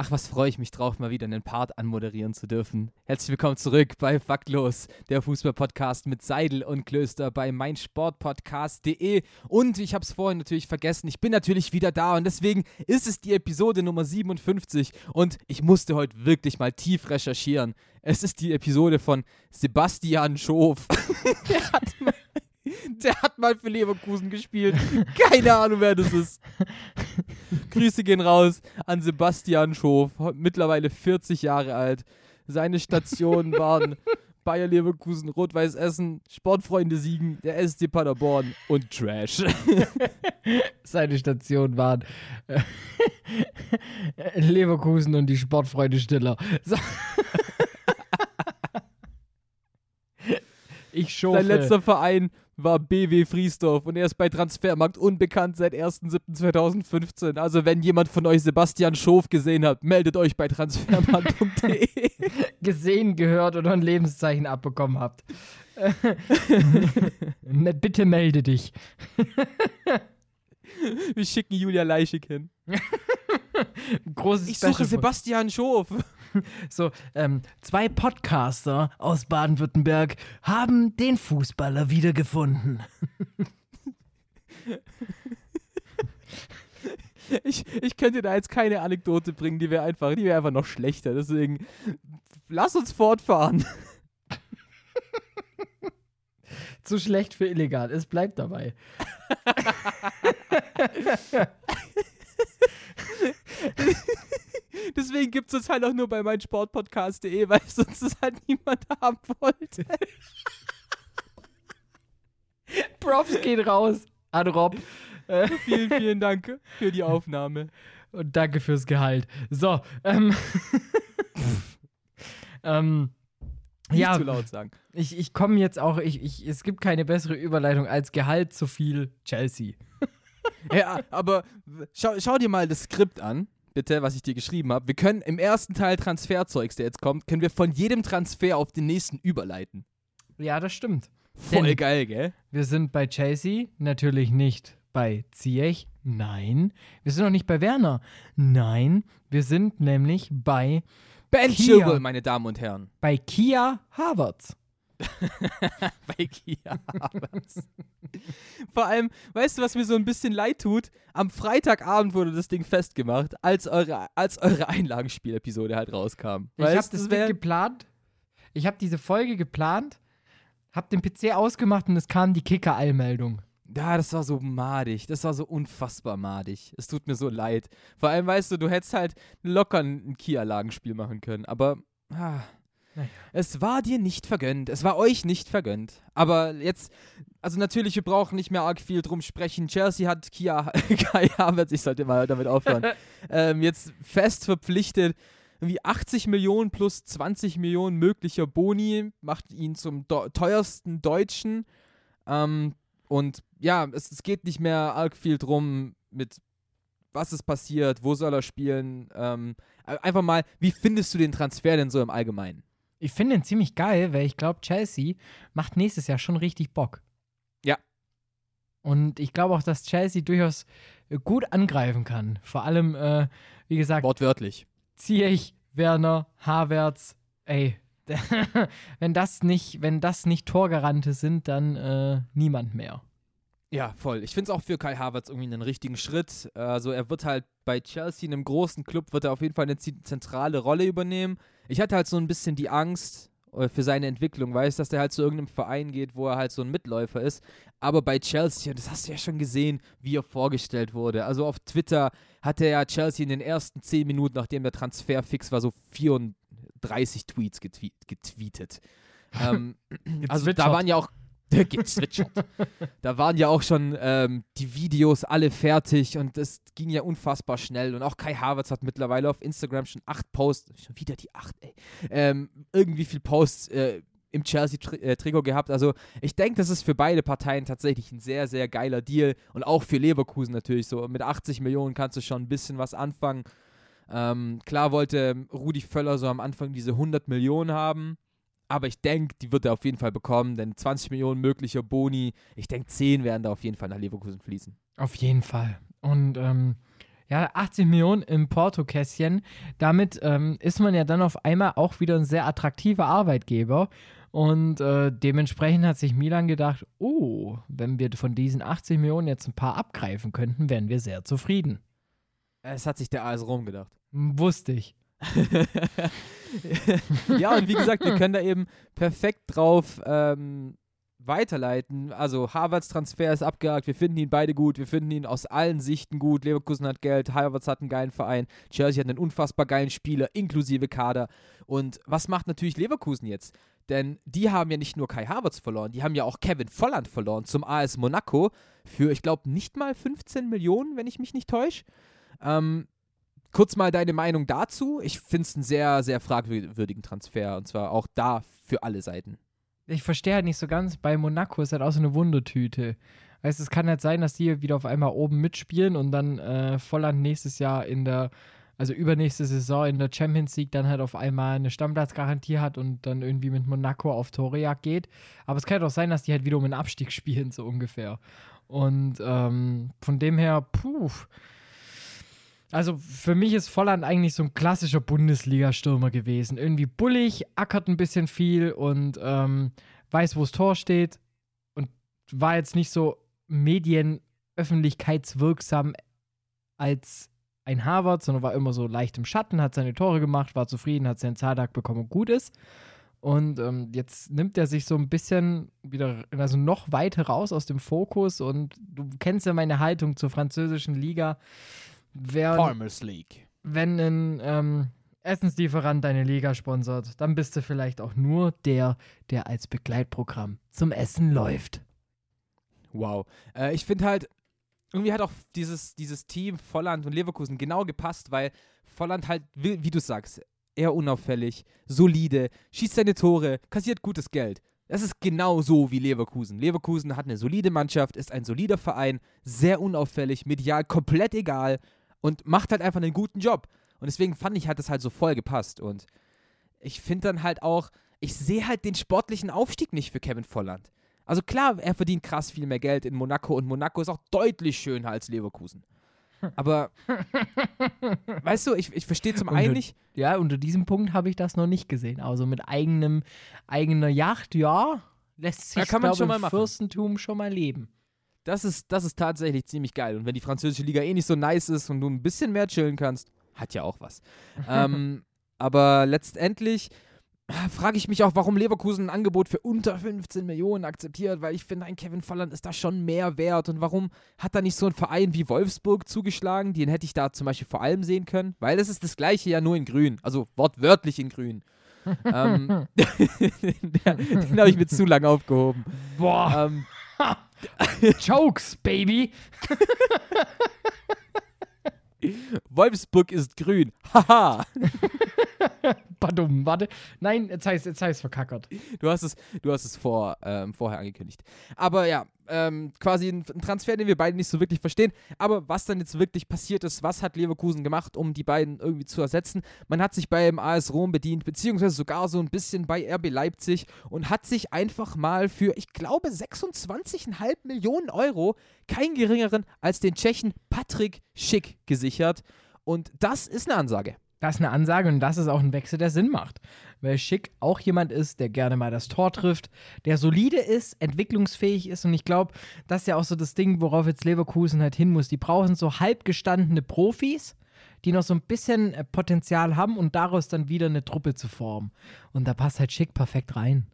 Ach, was freue ich mich drauf, mal wieder einen Part anmoderieren zu dürfen. Herzlich willkommen zurück bei Faktlos, der Fußball-Podcast mit Seidel und Klöster bei meinsportpodcast.de. Und ich habe es vorhin natürlich vergessen, ich bin natürlich wieder da und deswegen ist es die Episode Nummer 57 und ich musste heute wirklich mal tief recherchieren. Es ist die Episode von Sebastian Schof. Der hat mal für Leverkusen gespielt. Keine Ahnung, wer das ist. Grüße gehen raus an Sebastian Schof, mittlerweile 40 Jahre alt. Seine Stationen waren Bayer Leverkusen, Rot-Weiß Essen, Sportfreunde Siegen, der SC Paderborn und Trash. Seine Stationen waren Leverkusen und die Sportfreunde Stiller. So. Ich schofe. Sein letzter Verein war BW Friesdorf und er ist bei Transfermarkt unbekannt seit 1.7.2015. Also wenn jemand von euch Sebastian Schof gesehen hat, meldet euch bei transfermarkt.de. Gesehen, gehört oder ein Lebenszeichen abbekommen habt. Bitte melde dich. Wir schicken Julia Leischig hin. Großes Ich suche Sebastian Schof. So, 2 Podcaster aus Baden-Württemberg haben den Fußballer wiedergefunden. Ich könnte da jetzt keine Anekdote bringen, die wäre einfach noch schlechter. Deswegen, lass uns fortfahren. Zu schlecht für illegal, es bleibt dabei. Deswegen gibt es das halt auch nur bei meinsportpodcast.de, weil sonst das halt niemand haben wollte. Props gehen raus an Rob. Vielen, vielen Dank für die Aufnahme. Und danke fürs Gehalt. So, Nicht zu laut sagen. Ich komme jetzt auch, es gibt keine bessere Überleitung als Gehalt zu viel Chelsea. Ja, aber schau dir mal das Skript an, bitte, was ich dir geschrieben habe. Wir können im ersten Teil Transferzeugs, der jetzt kommt, können wir von jedem Transfer auf den nächsten überleiten. Ja, das stimmt. Voll Denn geil, gell? Wir sind bei Chelsea, natürlich nicht bei Ziyech, nein. Wir sind noch nicht bei Werner, nein. Wir sind nämlich bei Ben Chilwell, meine Damen und Herren. Bei Kai Havertz. Bei Kia. Vor allem, weißt du, was mir so ein bisschen leid tut? Am Freitagabend wurde das Ding festgemacht, als eure Einlagenspiel-Episode halt rauskam. Ich habe das geplant. Ich habe diese Folge geplant, habe den PC ausgemacht und es kam die Kicker-Eilmeldung. Ja, das war so madig. Das war so unfassbar madig. Es tut mir so leid. Vor allem, weißt du hättest halt locker ein Kia-Lagenspiel machen können, aber... Naja. Es war dir nicht vergönnt, es war euch nicht vergönnt. Aber jetzt, also natürlich, wir brauchen nicht mehr arg viel drum sprechen. Chelsea hat Kai Havertz, ich sollte mal damit aufhören, jetzt fest verpflichtet. Irgendwie 80 Millionen plus 20 Millionen möglicher Boni, macht ihn zum teuersten Deutschen. Und ja, es geht nicht mehr arg viel drum mit... Was ist passiert, wo soll er spielen? Einfach mal, wie findest du den Transfer denn so im Allgemeinen? Ich finde ihn ziemlich geil, weil ich glaube, Chelsea macht nächstes Jahr schon richtig Bock. Ja. Und ich glaube auch, dass Chelsea durchaus gut angreifen kann. Vor allem, wie gesagt, wortwörtlich. Ziyech, Werner, Havertz, ey. wenn das nicht Torgarante sind, dann niemand mehr. Ja, voll. Ich finde es auch für Kai Havertz irgendwie einen richtigen Schritt. Also er wird halt bei Chelsea, einem großen Club, wird er auf jeden Fall eine zentrale Rolle übernehmen. Ich hatte halt so ein bisschen die Angst für seine Entwicklung, weißt, dass der halt zu irgendeinem Verein geht, wo er halt so ein Mitläufer ist. Aber bei Chelsea, das hast du ja schon gesehen, wie er vorgestellt wurde. Also auf Twitter hatte ja Chelsea in den ersten 10 Minuten, nachdem der Transfer fix war, so 34 Tweets getweetet. Also da waren ja auch da waren ja auch schon die Videos alle fertig und es ging ja unfassbar schnell. Und auch Kai Havertz hat mittlerweile auf Instagram schon 8 Posts, schon wieder die 8, ey, irgendwie viel Posts im Chelsea-Trikot gehabt. Also ich denke, das ist für beide Parteien tatsächlich ein sehr, sehr geiler Deal und auch für Leverkusen natürlich so. Mit 80 Millionen kannst du schon ein bisschen was anfangen. Klar wollte Rudi Völler so am Anfang diese 100 Millionen haben. Aber ich denke, die wird er auf jeden Fall bekommen, denn 20 Millionen möglicher Boni, ich denke, 10 werden da auf jeden Fall nach Leverkusen fließen. Auf jeden Fall. Und 80 Millionen im Portokästchen, damit ist man ja dann auf einmal auch wieder ein sehr attraktiver Arbeitgeber. Und dementsprechend hat sich Milan gedacht, oh, wenn wir von diesen 80 Millionen jetzt ein paar abgreifen könnten, wären wir sehr zufrieden. Es hat sich der AS Rom gedacht. Wusste ich. Ja, und wie gesagt, wir können da eben perfekt drauf weiterleiten. Also Havertz Transfer ist abgehakt, wir finden ihn beide gut, wir finden ihn aus allen Sichten gut. Leverkusen hat Geld, Havertz hat einen geilen Verein, Chelsea hat einen unfassbar geilen Spieler, inklusive Kader. Und was macht natürlich Leverkusen jetzt? Denn die haben ja nicht nur Kai Havertz verloren, die haben ja auch Kevin Volland verloren zum AS Monaco für, ich glaube, nicht mal 15 Millionen, wenn ich mich nicht täusche. Kurz mal deine Meinung dazu. Ich finde es einen sehr, sehr fragwürdigen Transfer. Und zwar auch da für alle Seiten. Ich verstehe halt nicht so ganz. Bei Monaco ist halt auch so eine Wundertüte. Weißt, es kann halt sein, dass die wieder auf einmal oben mitspielen und dann Volland nächstes Jahr übernächste Saison in der Champions League dann halt auf einmal eine Stammplatzgarantie hat und dann irgendwie mit Monaco auf Torejagd geht. Aber es kann halt auch sein, dass die halt wieder um einen Abstieg spielen, so ungefähr. Und von dem her, Also für mich ist Volland eigentlich so ein klassischer Bundesliga-Stürmer gewesen. Irgendwie bullig, ackert ein bisschen viel und weiß, wo das Tor steht. Und war jetzt nicht so medienöffentlichkeitswirksam als ein Havertz, sondern war immer so leicht im Schatten, hat seine Tore gemacht, war zufrieden, hat seinen Zahltag bekommen und gut ist. Und jetzt nimmt er sich so ein bisschen wieder, also noch weiter raus aus dem Fokus. Und du kennst ja meine Haltung zur französischen Liga. Farmers League. Wenn ein Essenslieferant deine Liga sponsert, dann bist du vielleicht auch nur der als Begleitprogramm zum Essen läuft. Wow. Ich finde halt, irgendwie hat auch dieses Team Volland und Leverkusen genau gepasst, weil Volland halt, wie du sagst, eher unauffällig, solide, schießt seine Tore, kassiert gutes Geld. Das ist genau so wie Leverkusen. Leverkusen hat eine solide Mannschaft, ist ein solider Verein, sehr unauffällig, medial komplett egal und macht halt einfach einen guten Job. Und deswegen fand ich, hat das halt so voll gepasst. Und ich finde dann halt auch, ich sehe halt den sportlichen Aufstieg nicht für Kevin Volland. Also klar, er verdient krass viel mehr Geld in Monaco und Monaco ist auch deutlich schöner als Leverkusen. Aber, weißt du, ich verstehe zum einen nicht. Ja, unter diesem Punkt habe ich das noch nicht gesehen. Also mit eigener Yacht, ja, lässt sich, im Fürstentum schon mal leben. Das ist tatsächlich ziemlich geil. Und wenn die französische Liga eh nicht so nice ist und du ein bisschen mehr chillen kannst, hat ja auch was. Aber letztendlich frage ich mich auch, warum Leverkusen ein Angebot für unter 15 Millionen akzeptiert, weil ich finde, ein Kevin Volland ist da schon mehr wert. Und warum hat da nicht so ein Verein wie Wolfsburg zugeschlagen? Den hätte ich da zum Beispiel vor allem sehen können, weil das ist das Gleiche ja nur in grün, also wortwörtlich in grün. Den habe ich mir zu lang aufgehoben. Boah. Jokes, Baby. Wolfsburg ist grün. Haha. Badum, warte. Nein, jetzt heißt verkackert. Du hast es vorher angekündigt. Aber ja, quasi ein Transfer, den wir beide nicht so wirklich verstehen. Aber was dann jetzt wirklich passiert ist, was hat Leverkusen gemacht, um die beiden irgendwie zu ersetzen? Man hat sich beim AS Rom bedient, beziehungsweise sogar so ein bisschen bei RB Leipzig und hat sich einfach mal für, ich glaube, 26,5 Millionen Euro keinen geringeren als den Tschechen Patrick Schick gesichert. Und das ist eine Ansage. Das ist eine Ansage und das ist auch ein Wechsel, der Sinn macht. Weil Schick auch jemand ist, der gerne mal das Tor trifft, der solide ist, entwicklungsfähig ist. Und ich glaube, das ist ja auch so das Ding, worauf jetzt Leverkusen halt hin muss. Die brauchen so halbgestandene Profis, die noch so ein bisschen Potenzial haben und daraus dann wieder eine Truppe zu formen. Und da passt halt Schick perfekt rein.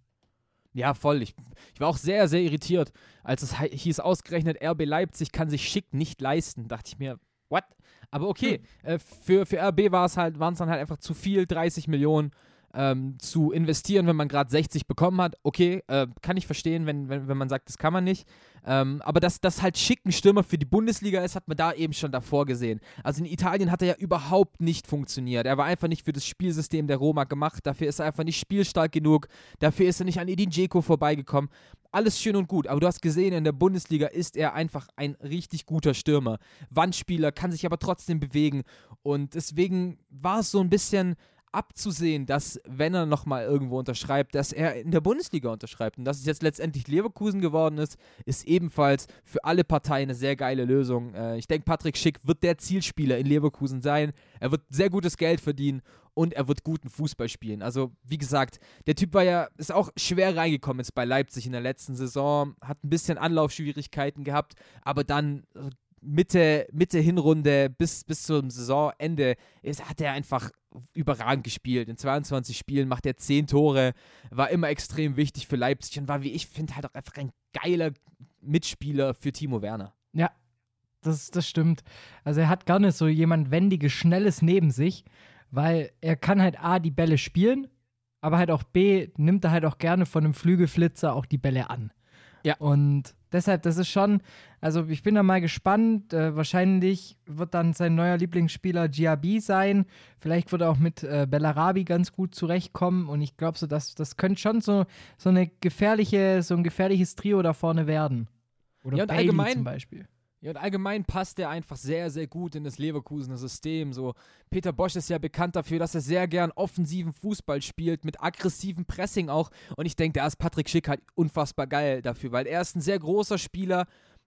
Ja, voll. Ich war auch sehr, sehr irritiert, als es hieß, ausgerechnet RB Leipzig kann sich Schick nicht leisten. Dachte ich mir, what? Aber okay, für RB waren es dann halt einfach zu viel, 30 Millionen zu investieren, wenn man gerade 60 bekommen hat. Okay, kann ich verstehen, wenn man sagt, das kann man nicht. Aber dass halt Schick ein Stürmer für die Bundesliga ist, hat man da eben schon davor gesehen. Also in Italien hat er ja überhaupt nicht funktioniert. Er war einfach nicht für das Spielsystem der Roma gemacht. Dafür ist er einfach nicht spielstark genug. Dafür ist er nicht an Edin Dzeko vorbeigekommen. Alles schön und gut, aber du hast gesehen, in der Bundesliga ist er einfach ein richtig guter Stürmer. Wandspieler, kann sich aber trotzdem bewegen. Und deswegen war es so ein bisschen abzusehen, dass, wenn er nochmal irgendwo unterschreibt, dass er in der Bundesliga unterschreibt. Und dass es jetzt letztendlich Leverkusen geworden ist ebenfalls für alle Parteien eine sehr geile Lösung. Ich denke, Patrick Schick wird der Zielspieler in Leverkusen sein. Er wird sehr gutes Geld verdienen und er wird guten Fußball spielen. Also, wie gesagt, der Typ ist auch schwer reingekommen jetzt bei Leipzig in der letzten Saison, hat ein bisschen Anlaufschwierigkeiten gehabt, aber dann Mitte Hinrunde bis zum Saisonende hat er einfach überragend gespielt. In 22 Spielen macht er 10 Tore, war immer extrem wichtig für Leipzig und war, wie ich finde, halt auch einfach ein geiler Mitspieler für Timo Werner. Ja, das stimmt. Also er hat gar nicht so jemand Wendiges, Schnelles neben sich, weil er kann halt A, die Bälle spielen, aber halt auch B, nimmt er halt auch gerne von einem Flügelflitzer auch die Bälle an. Ja. Und deshalb, das ist schon, also ich bin da mal gespannt. Wahrscheinlich wird dann sein neuer Lieblingsspieler Diaby sein. Vielleicht wird er auch mit Bellarabi ganz gut zurechtkommen. Und ich glaube, so, das könnte schon so ein gefährliches Trio da vorne werden. Oder ja, Bailey zum Beispiel. Ja, und allgemein passt er einfach sehr, sehr gut in das Leverkusener System. So, Peter Bosch ist ja bekannt dafür, dass er sehr gern offensiven Fußball spielt, mit aggressivem Pressing auch. Und ich denke, da ist Patrick Schick halt unfassbar geil dafür, weil er ist ein sehr großer Spieler,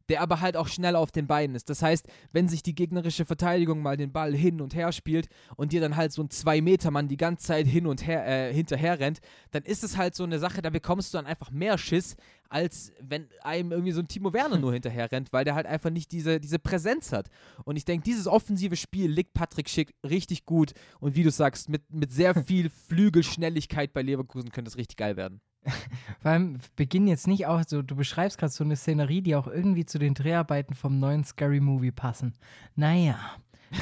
der aber halt auch schnell auf den Beinen ist. Das heißt, wenn sich die gegnerische Verteidigung mal den Ball hin und her spielt und dir dann halt so ein 2-Meter-Mann die ganze Zeit hin und her hinterher rennt, dann ist es halt so eine Sache, da bekommst du dann einfach mehr Schiss, als wenn einem irgendwie so ein Timo Werner nur hinterher rennt, weil der halt einfach nicht diese Präsenz hat. Und ich denke, dieses offensive Spiel liegt Patrick Schick richtig gut. Und wie du sagst, mit sehr viel Flügelschnelligkeit bei Leverkusen könnte es richtig geil werden. Vor allem beginnen jetzt nicht auch so, du beschreibst gerade so eine Szenerie, die auch irgendwie zu den Dreharbeiten vom neuen Scary Movie passen. Naja,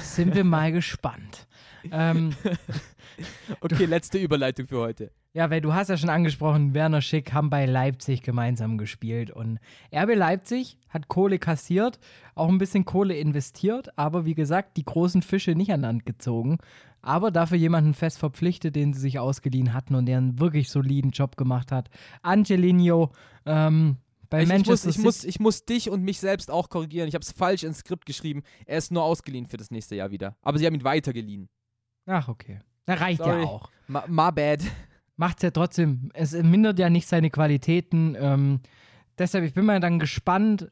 sind wir mal gespannt. Okay, letzte Überleitung für heute. Ja, weil du hast ja schon angesprochen, Werner Schick haben bei Leipzig gemeinsam gespielt und RB Leipzig hat Kohle kassiert, auch ein bisschen Kohle investiert, aber wie gesagt, die großen Fische nicht an Land gezogen, aber dafür jemanden fest verpflichtet, den sie sich ausgeliehen hatten und der einen wirklich soliden Job gemacht hat. Angelino, bei Manchester City. Ich muss dich und mich selbst auch korrigieren, ich habe es falsch ins Skript geschrieben, er ist nur ausgeliehen für das nächste Jahr wieder, aber sie haben ihn weitergeliehen. Ach, okay. Na, reicht sorry. Ja auch. My bad. Macht's ja trotzdem. Es mindert ja nicht seine Qualitäten. Deshalb, ich bin mal dann gespannt,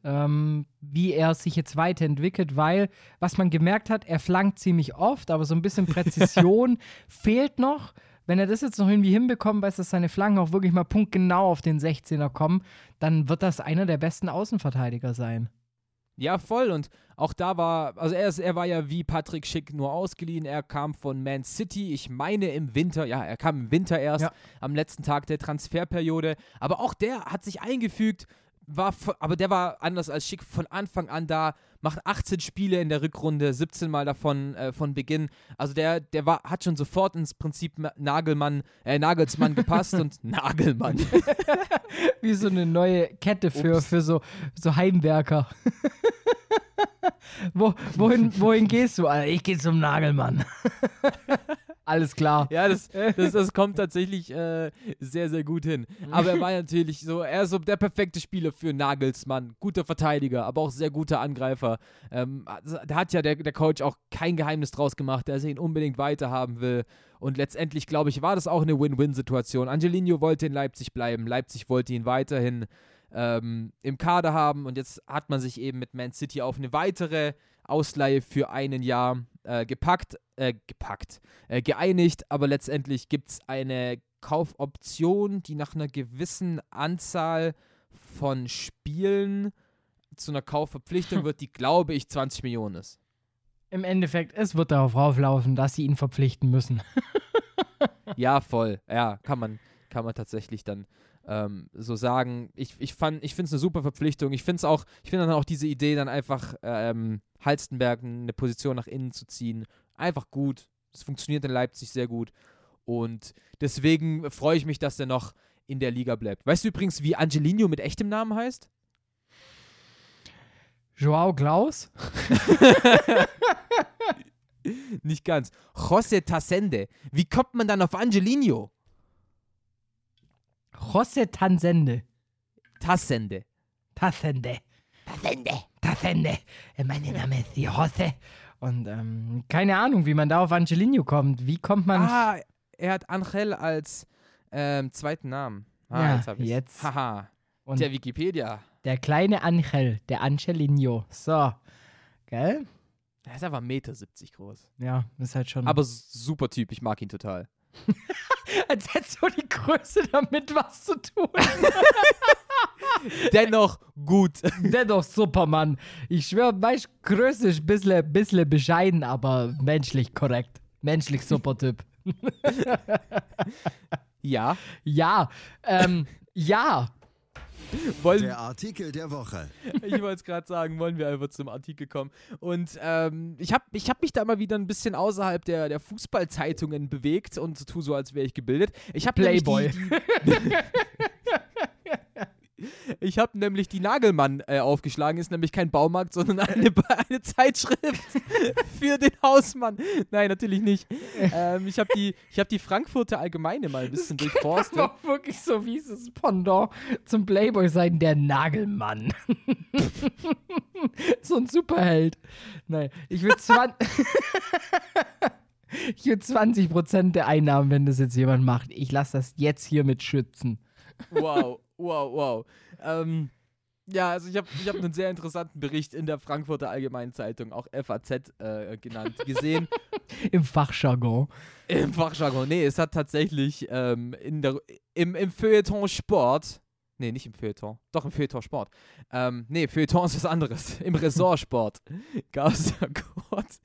wie er sich jetzt weiterentwickelt, weil, was man gemerkt hat, er flankt ziemlich oft, aber so ein bisschen Präzision fehlt noch. Wenn er das jetzt noch irgendwie hinbekommt, weiß, dass seine Flanken auch wirklich mal punktgenau auf den 16er kommen, dann wird das einer der besten Außenverteidiger sein. Ja, voll. Und auch da er war ja wie Patrick Schick nur ausgeliehen. Er kam von Man City, ich meine er kam im Winter erst, ja. Am letzten Tag der Transferperiode. Aber auch der hat sich eingefügt, aber der war anders als Schick von Anfang an da, macht 18 Spiele in der Rückrunde, 17 Mal davon von Beginn. Also der hat schon sofort ins Prinzip Nagelsmann gepasst und Nagelmann. Wie so eine neue Kette für so Heimwerker. Wohin gehst du? Alter? Ich gehe zum Nagelmann. Alles klar. Ja, das kommt tatsächlich sehr, sehr gut hin. Aber er war natürlich er ist so der perfekte Spieler für Nagelsmann. Guter Verteidiger, aber auch sehr guter Angreifer. Da hat ja der Coach auch kein Geheimnis draus gemacht, dass er ihn unbedingt weiterhaben will. Und letztendlich, glaube ich, war das auch eine Win-Win-Situation. Angelino wollte in Leipzig bleiben. Leipzig wollte ihn weiterhin im Kader haben. Und jetzt hat man sich eben mit Man City auf eine weitere Ausleihe für ein Jahr geeinigt, aber letztendlich gibt es eine Kaufoption, die nach einer gewissen Anzahl von Spielen zu einer Kaufverpflichtung wird, die, glaube ich, 20 Millionen ist. im Endeffekt, es wird darauf rauflaufen, dass sie ihn verpflichten müssen. Ja, voll. Ja, kann man tatsächlich dann so sagen. Ich finde es eine super Verpflichtung. Ich finde dann auch diese Idee, dann einfach Halstenberg eine Position nach innen zu ziehen, einfach gut. Das funktioniert in Leipzig sehr gut. Und deswegen freue ich mich, dass der noch in der Liga bleibt. Weißt du übrigens, wie Angelino mit echtem Namen heißt? Joao Klaus? Nicht ganz. José Tansende. Wie kommt man dann auf Angelino? José Tansende. Tansende. Tansende. Tansende. Tansende. Mein Name ist José. Und keine Ahnung, wie man da auf Angelino kommt. Wie kommt man... Ah, er hat Angel als zweiten Namen. Jetzt hab ich's. Jetzt. Haha. Und der Wikipedia. Der kleine Angel, der Angelino. So. Gell? Er ist aber 1,70 Meter groß. Ja, ist halt schon... Aber super Typ, ich mag ihn total. Als hätte so die Größe damit was zu tun. Dennoch gut. Dennoch super, Mann. Ich schwöre, meine Größe ist ein bisschen bescheiden, aber menschlich korrekt. Menschlich super Typ. Ja. Ja. Ja. Der Artikel der Woche. Ich wollte es gerade sagen, wollen wir einfach zum Artikel kommen. Und ich hab mich da mal wieder ein bisschen außerhalb der Fußballzeitungen bewegt und tue so, als wäre ich gebildet. Playboy. Ich habe nämlich die Nagelmann aufgeschlagen, ist nämlich kein Baumarkt, sondern eine Zeitschrift für den Hausmann. Nein, natürlich nicht. Ich habe die Frankfurter Allgemeine mal ein bisschen durchforstet. Das war wirklich so wie das Pendant zum Playboy sein, der Nagelmann. So ein Superheld. Nein, ich würde 20% der Einnahmen, wenn das jetzt jemand macht. Ich lasse das jetzt hiermit schützen. Wow. Ja, also ich hab einen sehr interessanten Bericht in der Frankfurter Allgemeinen Zeitung, auch FAZ genannt, gesehen. Im Fachjargon. Nee, es hat tatsächlich im Feuilleton Sport, nee, nicht im Feuilleton, doch im Feuilleton Sport. Nee, Feuilleton ist was anderes. Im Ressort Sport gab es ja kurz...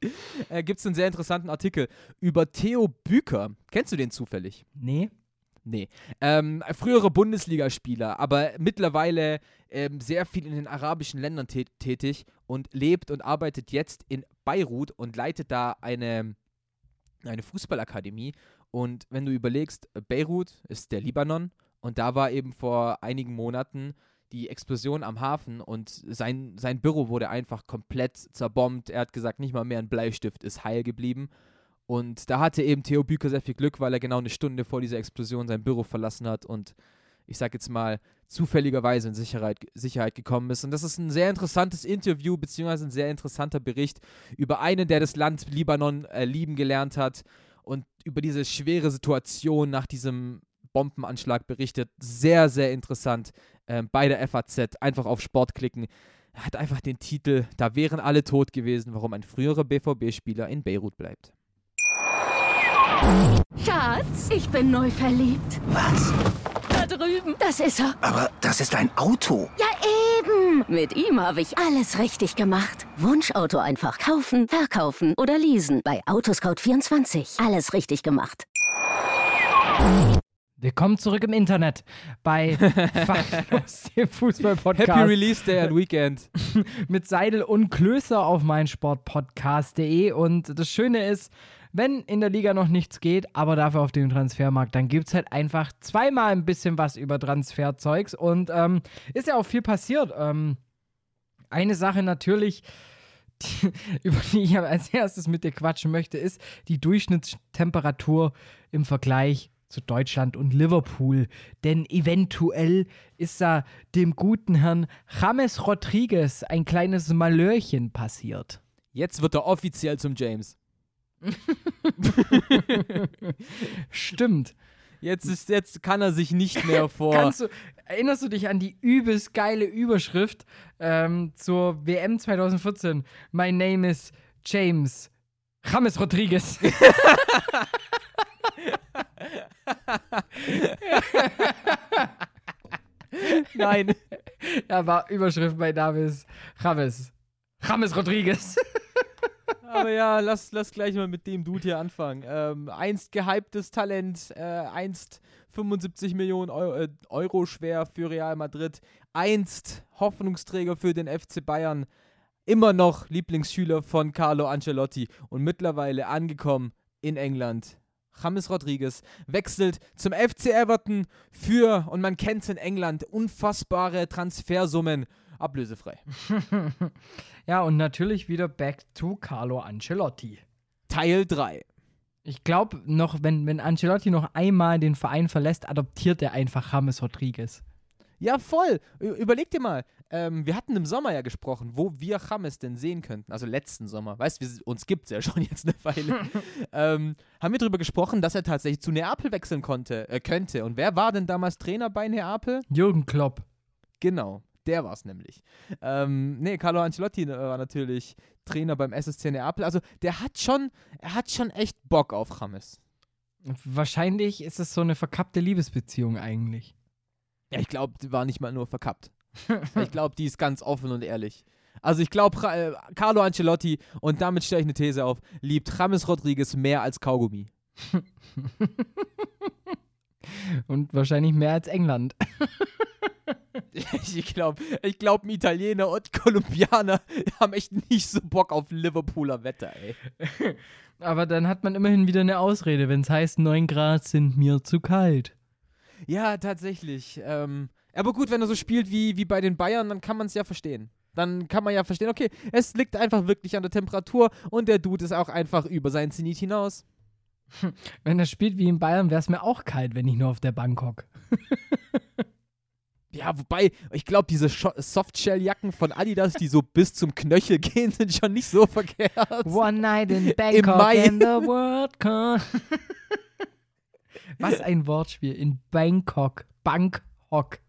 gibt es einen sehr interessanten Artikel über Theo Büker. Kennst du den zufällig? Nee. Früherer Bundesligaspieler, aber mittlerweile sehr viel in den arabischen Ländern tätig und lebt und arbeitet jetzt in Beirut und leitet da eine Fußballakademie. Und wenn du überlegst, Beirut ist der Libanon und da war eben vor einigen Monaten die Explosion am Hafen und sein Büro wurde einfach komplett zerbombt. Er hat gesagt, nicht mal mehr ein Bleistift ist heil geblieben. Und da hatte eben Theo Büker sehr viel Glück, weil er genau eine Stunde vor dieser Explosion sein Büro verlassen hat und ich sag jetzt mal, zufälligerweise in Sicherheit gekommen ist. Und das ist ein sehr interessantes Interview, beziehungsweise ein sehr interessanter Bericht über einen, der das Land Libanon lieben gelernt hat und über diese schwere Situation nach diesem Bombenanschlag berichtet. Sehr, sehr interessant. Bei der FAZ, einfach auf Sport klicken, hat einfach den Titel, da wären alle tot gewesen, warum ein früherer BVB-Spieler in Beirut bleibt. Schatz, ich bin neu verliebt. Was? Da drüben. Das ist er. Aber das ist ein Auto. Ja eben, mit ihm habe ich alles richtig gemacht. Wunschauto einfach kaufen, verkaufen oder leasen. Bei Autoscout24, alles richtig gemacht. Willkommen zurück im Internet bei Fachlos, dem Fußball-Podcast. Happy Release Day and Weekend. Mit Seidel und Klöster auf meinsportpodcast.de. Und das Schöne ist, wenn in der Liga noch nichts geht, aber dafür auf dem Transfermarkt, dann gibt es halt einfach zweimal ein bisschen was über Transferzeugs. Und ist ja auch viel passiert. Eine Sache natürlich, über die ich als erstes mit dir quatschen möchte, ist die Durchschnittstemperatur im Vergleich zu Deutschland und Liverpool, denn eventuell ist da dem guten Herrn James Rodriguez ein kleines Malörchen passiert. Jetzt wird er offiziell zum James. Stimmt. Jetzt kann er sich nicht mehr vor... Erinnerst du dich an die übelst geile Überschrift zur WM 2014? My name is James. James Rodriguez. Nein. Da war Überschrift, mein Name ist James. James Rodriguez. Aber ja, lass gleich mal mit dem Dude hier anfangen. Einst gehyptes Talent, einst 75 Millionen Euro schwer für Real Madrid, einst Hoffnungsträger für den FC Bayern, immer noch Lieblingsschüler von Carlo Ancelotti und mittlerweile angekommen in England. James Rodriguez wechselt zum FC Everton für, und man kennt es in England, unfassbare Transfersummen, ablösefrei. Ja, und natürlich wieder back to Carlo Ancelotti. Teil 3. Ich glaube, noch, wenn Ancelotti noch einmal den Verein verlässt, adoptiert er einfach James Rodriguez. Ja, voll. Überleg dir mal. Wir hatten im Sommer ja gesprochen, wo wir James denn sehen könnten. Also letzten Sommer. Weißt du, uns gibt es ja schon jetzt eine Weile. Haben wir darüber gesprochen, dass er tatsächlich zu Neapel wechseln könnte. Und wer war denn damals Trainer bei Neapel? Jürgen Klopp. Genau. Der war es nämlich. Carlo Ancelotti war natürlich Trainer beim SSC Neapel. Also er hat schon echt Bock auf James. Wahrscheinlich ist es so eine verkappte Liebesbeziehung eigentlich. Ja, ich glaube, die war nicht mal nur verkappt. Ich glaube, die ist ganz offen und ehrlich. Also ich glaube, Carlo Ancelotti, und damit stelle ich eine These auf, liebt James Rodriguez mehr als Kaugummi. Und wahrscheinlich mehr als England. Ich glaube, ein Italiener und Kolumbianer haben echt nicht so Bock auf Liverpooler Wetter, ey. Aber dann hat man immerhin wieder eine Ausrede, wenn es heißt, 9 Grad sind mir zu kalt. Ja, tatsächlich. Aber gut, wenn er so spielt wie bei den Bayern, dann kann man es ja verstehen. Dann kann man ja verstehen, okay, es liegt einfach wirklich an der Temperatur und der Dude ist auch einfach über seinen Zenit hinaus. Wenn er spielt wie in Bayern, wäre es mir auch kalt, wenn ich nur auf der Bank hocke. Ja, wobei, ich glaube, diese Softshell-Jacken von Adidas, die so bis zum Knöchel gehen, sind schon nicht so verkehrt. One night in Bangkok in the World Cup. Was ein Wortspiel. In Bangkok. Bangkok.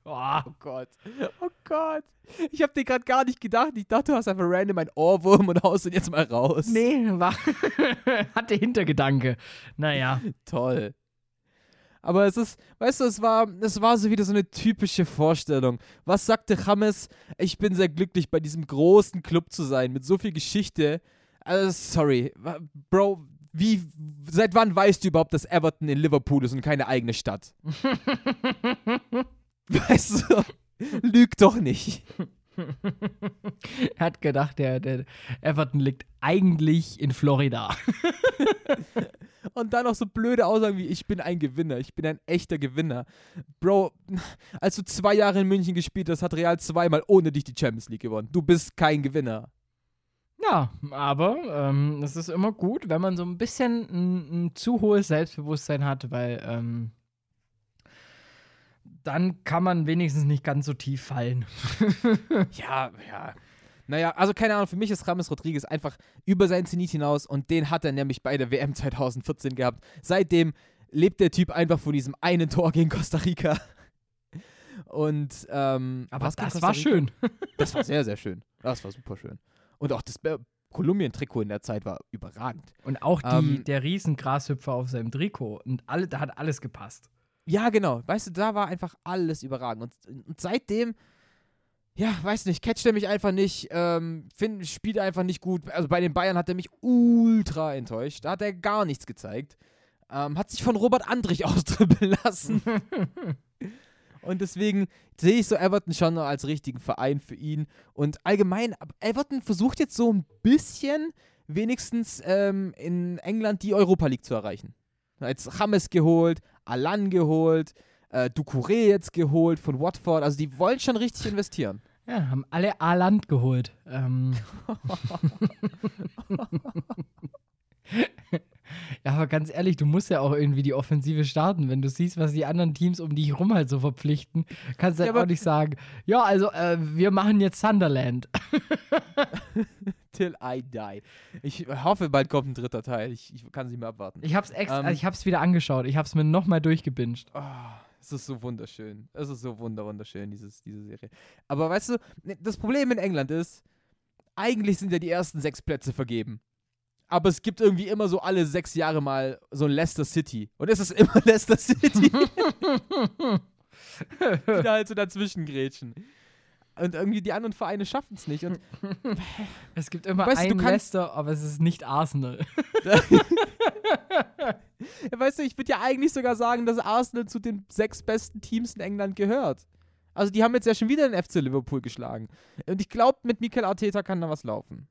Oh Gott. Oh Gott. Ich habe dir gerade gar nicht gedacht. Ich dachte, du hast einfach random einen Ohrwurm und haust ihn jetzt mal raus. Nee, hatte Hintergedanke. Naja. Toll. Aber es ist, weißt du, es war so wieder so eine typische Vorstellung. Was sagte James? Ich bin sehr glücklich, bei diesem großen Club zu sein, mit so viel Geschichte. Also, sorry, Bro, seit wann weißt du überhaupt, dass Everton in Liverpool ist und keine eigene Stadt? Weißt du, lüg doch nicht. Er hat gedacht, der Everton liegt eigentlich in Florida. Und dann noch so blöde Aussagen wie, ich bin ein Gewinner, ich bin ein echter Gewinner. Bro, als du 2 Jahre in München gespielt hast, hat Real 2-mal ohne dich die Champions League gewonnen. Du bist kein Gewinner. Ja, aber es ist immer gut, wenn man so ein bisschen ein zu hohes Selbstbewusstsein hat, weil dann kann man wenigstens nicht ganz so tief fallen. Ja. Naja, also keine Ahnung, für mich ist James Rodriguez einfach über seinen Zenit hinaus und den hat er nämlich bei der WM 2014 gehabt. Seitdem lebt der Typ einfach von diesem einen Tor gegen Costa Rica. Und, aber das war schön. Das war sehr, sehr schön. Das war super schön. Und auch das Kolumbien-Trikot in der Zeit war überragend. Und auch der Riesengrashüpfer auf seinem Trikot. Und da hat alles gepasst. Ja, genau. Weißt du, da war einfach alles überragend. Und seitdem, ja, weiß nicht, catcht er mich einfach nicht, spielt einfach nicht gut. Also bei den Bayern hat er mich ultra enttäuscht. Da hat er gar nichts gezeigt. Hat sich von Robert Andrich austribbeln lassen. Und deswegen sehe ich so Everton schon als richtigen Verein für ihn. Und allgemein, Everton versucht jetzt so ein bisschen wenigstens in England die Europa League zu erreichen. Jetzt James geholt, Alan geholt, Doucouré jetzt geholt von Watford. Also die wollen schon richtig investieren. Ja, haben alle Alan geholt. Ja, aber ganz ehrlich, du musst ja auch irgendwie die Offensive starten. Wenn du siehst, was die anderen Teams um dich rum halt so verpflichten, kannst du halt auch nicht sagen, ja, also wir machen jetzt Sunderland. Till I die. Ich hoffe, bald kommt ein 3. Teil. Ich kann es nicht mehr abwarten. Ich hab's wieder angeschaut. Ich hab's mir nochmal durchgebinged. Oh, es ist so wunderschön. Es ist so wunderschön, diese Serie. Aber weißt du, das Problem in England ist, eigentlich sind ja die ersten 6 Plätze vergeben. Aber es gibt irgendwie immer so alle 6 Jahre mal so ein Leicester City. Und es ist immer Leicester City. Die da halt so dazwischen grätschen. Und irgendwie die anderen Vereine schaffen es nicht. Und es gibt immer einen Leicester, aber es ist nicht Arsenal. Weißt du, ich würde ja eigentlich sogar sagen, dass Arsenal zu den 6 besten Teams in England gehört. Also die haben jetzt ja schon wieder den FC Liverpool geschlagen. Und ich glaube, mit Mikel Arteta kann da was laufen.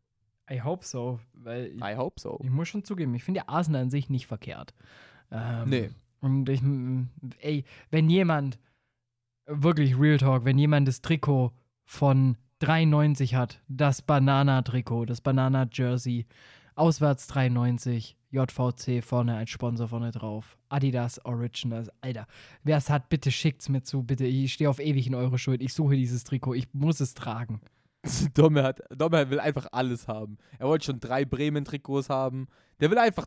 I hope so. Weil I hope so. Ich muss schon zugeben, ich finde ja Arsenal an sich nicht verkehrt. Nee. Und ich, wenn jemand, wirklich Real Talk, wenn jemand das Trikot von 93 hat, das Banana-Trikot, das Banana-Jersey, auswärts 93, JVC vorne als Sponsor vorne drauf, Adidas Originals, Alter, wer es hat, bitte schickt's mir zu, bitte, ich stehe auf ewig in eure Schuld, ich suche dieses Trikot, ich muss es tragen. Domme will einfach alles haben. Er wollte schon 3 Bremen-Trikots haben. Der will einfach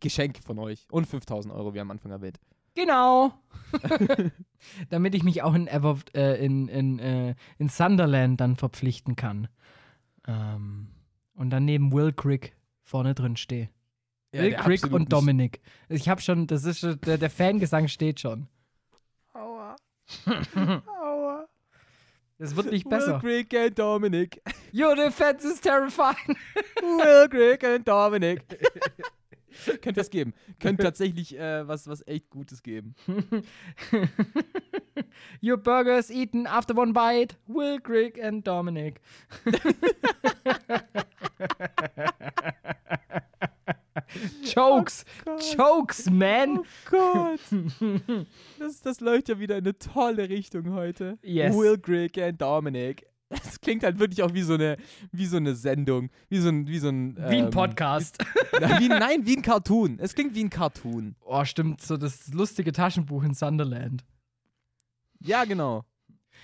Geschenke von euch. Und 5.000 €, wie am Anfang erwähnt. Genau. Damit ich mich auch in Sunderland dann verpflichten kann. Und dann neben Will Crick vorne drin stehe. Ja, Will Crick und Dominic. Ich hab schon, das ist schon, der Fangesang steht schon. Aua. Aua. Das wird nicht besser. Will Crick and Dominic. Your defense is terrifying. Will Crick and Dominic. Könnt das geben. Könnt tatsächlich was echt Gutes geben. Your burger is eaten after one bite. Will Crick and Dominic. Jokes. Oh Jokes, man. Oh Gott. Das läuft ja wieder in eine tolle Richtung heute. Yes. Will Crick and Dominic. Das klingt halt wirklich auch wie so eine Sendung, wie so ein wie ein Podcast. Wie ein Cartoon. Es klingt wie ein Cartoon. Oh, stimmt, so das lustige Taschenbuch in Sunderland. Ja, genau.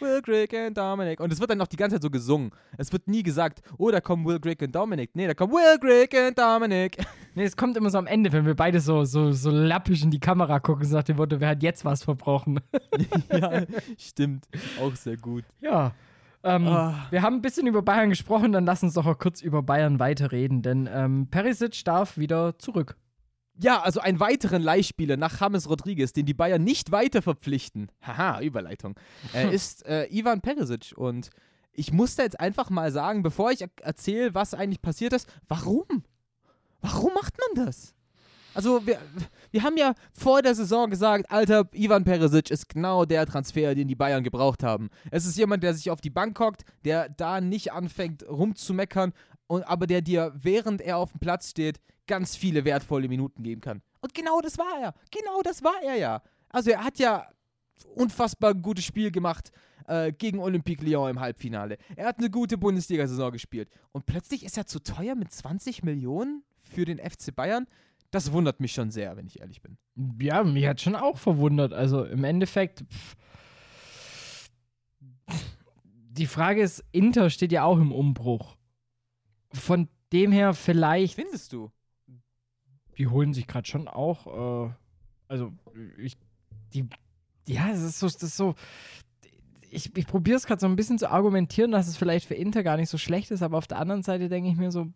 Will Crick and Dominic. Und es wird dann noch die ganze Zeit so gesungen. Es wird nie gesagt, oh, da kommen Will Crick and Dominic. Nee, da kommen Will Crick and Dominic. Nee, es kommt immer so am Ende, wenn wir beide so lappisch in die Kamera gucken und sagt dem Motto, wer hat jetzt was verbrochen? Ja, stimmt. Auch sehr gut. Ja. Wir haben ein bisschen über Bayern gesprochen, dann lass uns doch auch kurz über Bayern weiterreden, denn Perisic darf wieder zurück. Ja, also einen weiteren Leihspieler nach James Rodriguez, den die Bayern nicht weiter verpflichten, haha, Überleitung, ist Ivan Perisic. Und ich muss da jetzt einfach mal sagen, bevor ich erzähle, was eigentlich passiert ist, warum macht man das? Also wir haben ja vor der Saison gesagt, Alter, Ivan Perisic ist genau der Transfer, den die Bayern gebraucht haben. Es ist jemand, der sich auf die Bank hockt, der da nicht anfängt rumzumeckern, aber der dir, während er auf dem Platz steht, ganz viele wertvolle Minuten geben kann. Und genau das war er. Genau das war er ja. Also er hat ja unfassbar gutes Spiel gemacht gegen Olympique Lyon im Halbfinale. Er hat eine gute Bundesliga-Saison gespielt. Und plötzlich ist er zu teuer mit 20 Millionen für den FC Bayern. Das wundert mich schon sehr, wenn ich ehrlich bin. Ja, mich hat schon auch verwundert. Also im Endeffekt, die Frage ist, Inter steht ja auch im Umbruch. Von dem her vielleicht... Findest du? Die holen sich gerade schon auch, ja, es ist so... Ich probiere es gerade so ein bisschen zu argumentieren, dass es vielleicht für Inter gar nicht so schlecht ist, aber auf der anderen Seite denke ich mir so,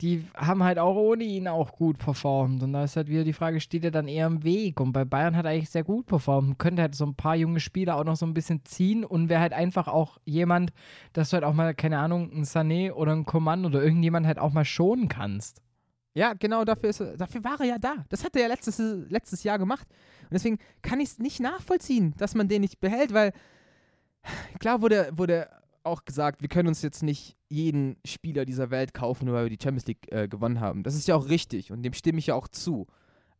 die haben halt auch ohne ihn auch gut performt. Und da ist halt wieder die Frage, steht er dann eher im Weg? Und bei Bayern hat er eigentlich sehr gut performt. Könnte halt so ein paar junge Spieler auch noch so ein bisschen ziehen und wäre halt einfach auch jemand, dass du halt auch mal, keine Ahnung, einen Sané oder einen Coman oder irgendjemand halt auch mal schonen kannst. Ja, genau, dafür war er ja da. Das hat er ja letztes Jahr gemacht. Und deswegen kann ich es nicht nachvollziehen, dass man den nicht behält, weil klar wurde auch gesagt, wir können uns jetzt nicht jeden Spieler dieser Welt kaufen, nur weil wir die Champions League gewonnen haben. Das ist ja auch richtig und dem stimme ich ja auch zu.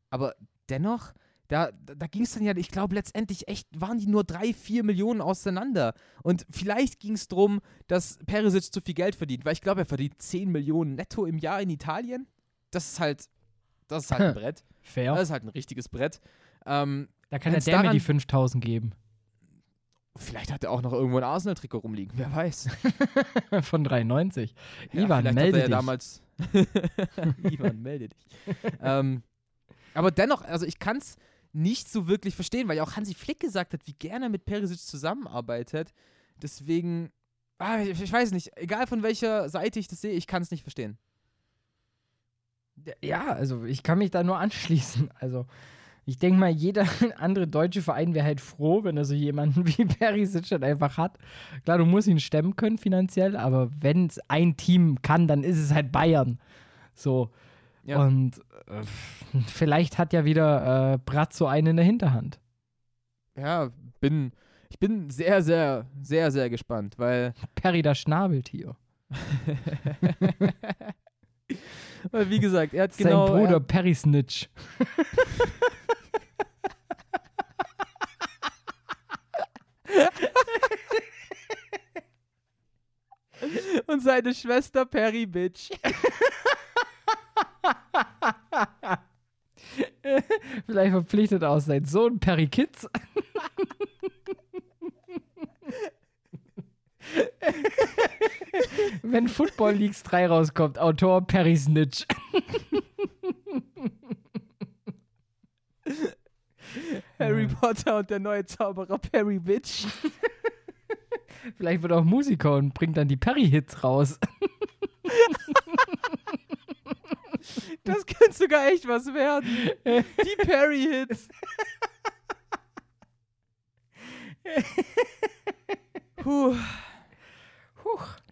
Aber dennoch, da ging es dann ja, ich glaube letztendlich echt, waren die nur 3-4 Millionen auseinander. Und vielleicht ging es darum, dass Perisic zu viel Geld verdient, weil ich glaube, er verdient 10 Millionen netto im Jahr in Italien. Das ist halt ein Brett. Fair. Das ist halt ein richtiges Brett. Da kann der mir die 5.000 geben. Vielleicht hat er auch noch irgendwo ein Arsenal-Trikot rumliegen. Wer weiß. Von 93. Ja, Ivan, melde dich. Damals Ivan, melde dich. Aber dennoch, also ich kann es nicht so wirklich verstehen, weil ja auch Hansi Flick gesagt hat, wie gerne er mit Perisic zusammenarbeitet. Deswegen, ich weiß nicht, egal von welcher Seite ich das sehe, ich kann es nicht verstehen. Ja, also ich kann mich da nur anschließen. Also Ich denke mal, jeder andere deutsche Verein wäre halt froh, wenn er so jemanden wie Perisic halt einfach hat. Klar, du musst ihn stemmen können finanziell, aber wenn es ein Team kann, dann ist es halt Bayern. So. Ja. Und vielleicht hat ja wieder Bratzo einen in der Hinterhand. Ja, ich bin sehr, sehr, sehr, sehr gespannt, weil Perry das Schnabeltier. Weil, wie gesagt, er hat sein genau... Sein Bruder, Perry Snitch. Und seine Schwester, Perry Bitch. Vielleicht verpflichtet auch sein Sohn, Perry Kids. Wenn Football Leagues 3 rauskommt, Autor Perry Snitch. Harry Potter und der neue Zauberer Perry Bitch. Vielleicht wird auch Musiker und bringt dann die Perry-Hits raus. Das könnte sogar echt was werden. Die Perry-Hits. Puh.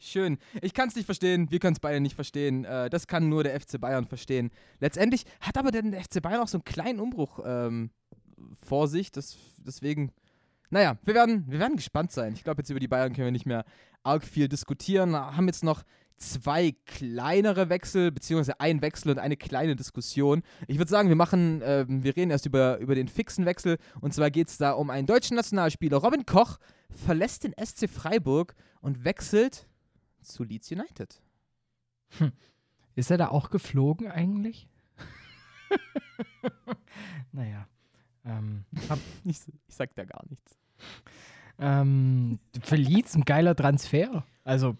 Schön. Ich kann es nicht verstehen. Wir können es beide nicht verstehen. Das kann nur der FC Bayern verstehen. Letztendlich hat aber der FC Bayern auch so einen kleinen Umbruch vor sich. Deswegen, naja, wir werden gespannt sein. Ich glaube, jetzt über die Bayern können wir nicht mehr arg viel diskutieren. Wir haben jetzt noch 2 kleinere Wechsel, beziehungsweise ein Wechsel und eine kleine Diskussion. Ich würde sagen, wir reden erst über den fixen Wechsel. Und zwar geht es da um einen deutschen Nationalspieler. Robin Koch verlässt den SC Freiburg und wechselt zu Leeds United. Ist er da auch geflogen eigentlich? Naja. Ich sag da gar nichts. Für Leeds ein geiler Transfer. Also...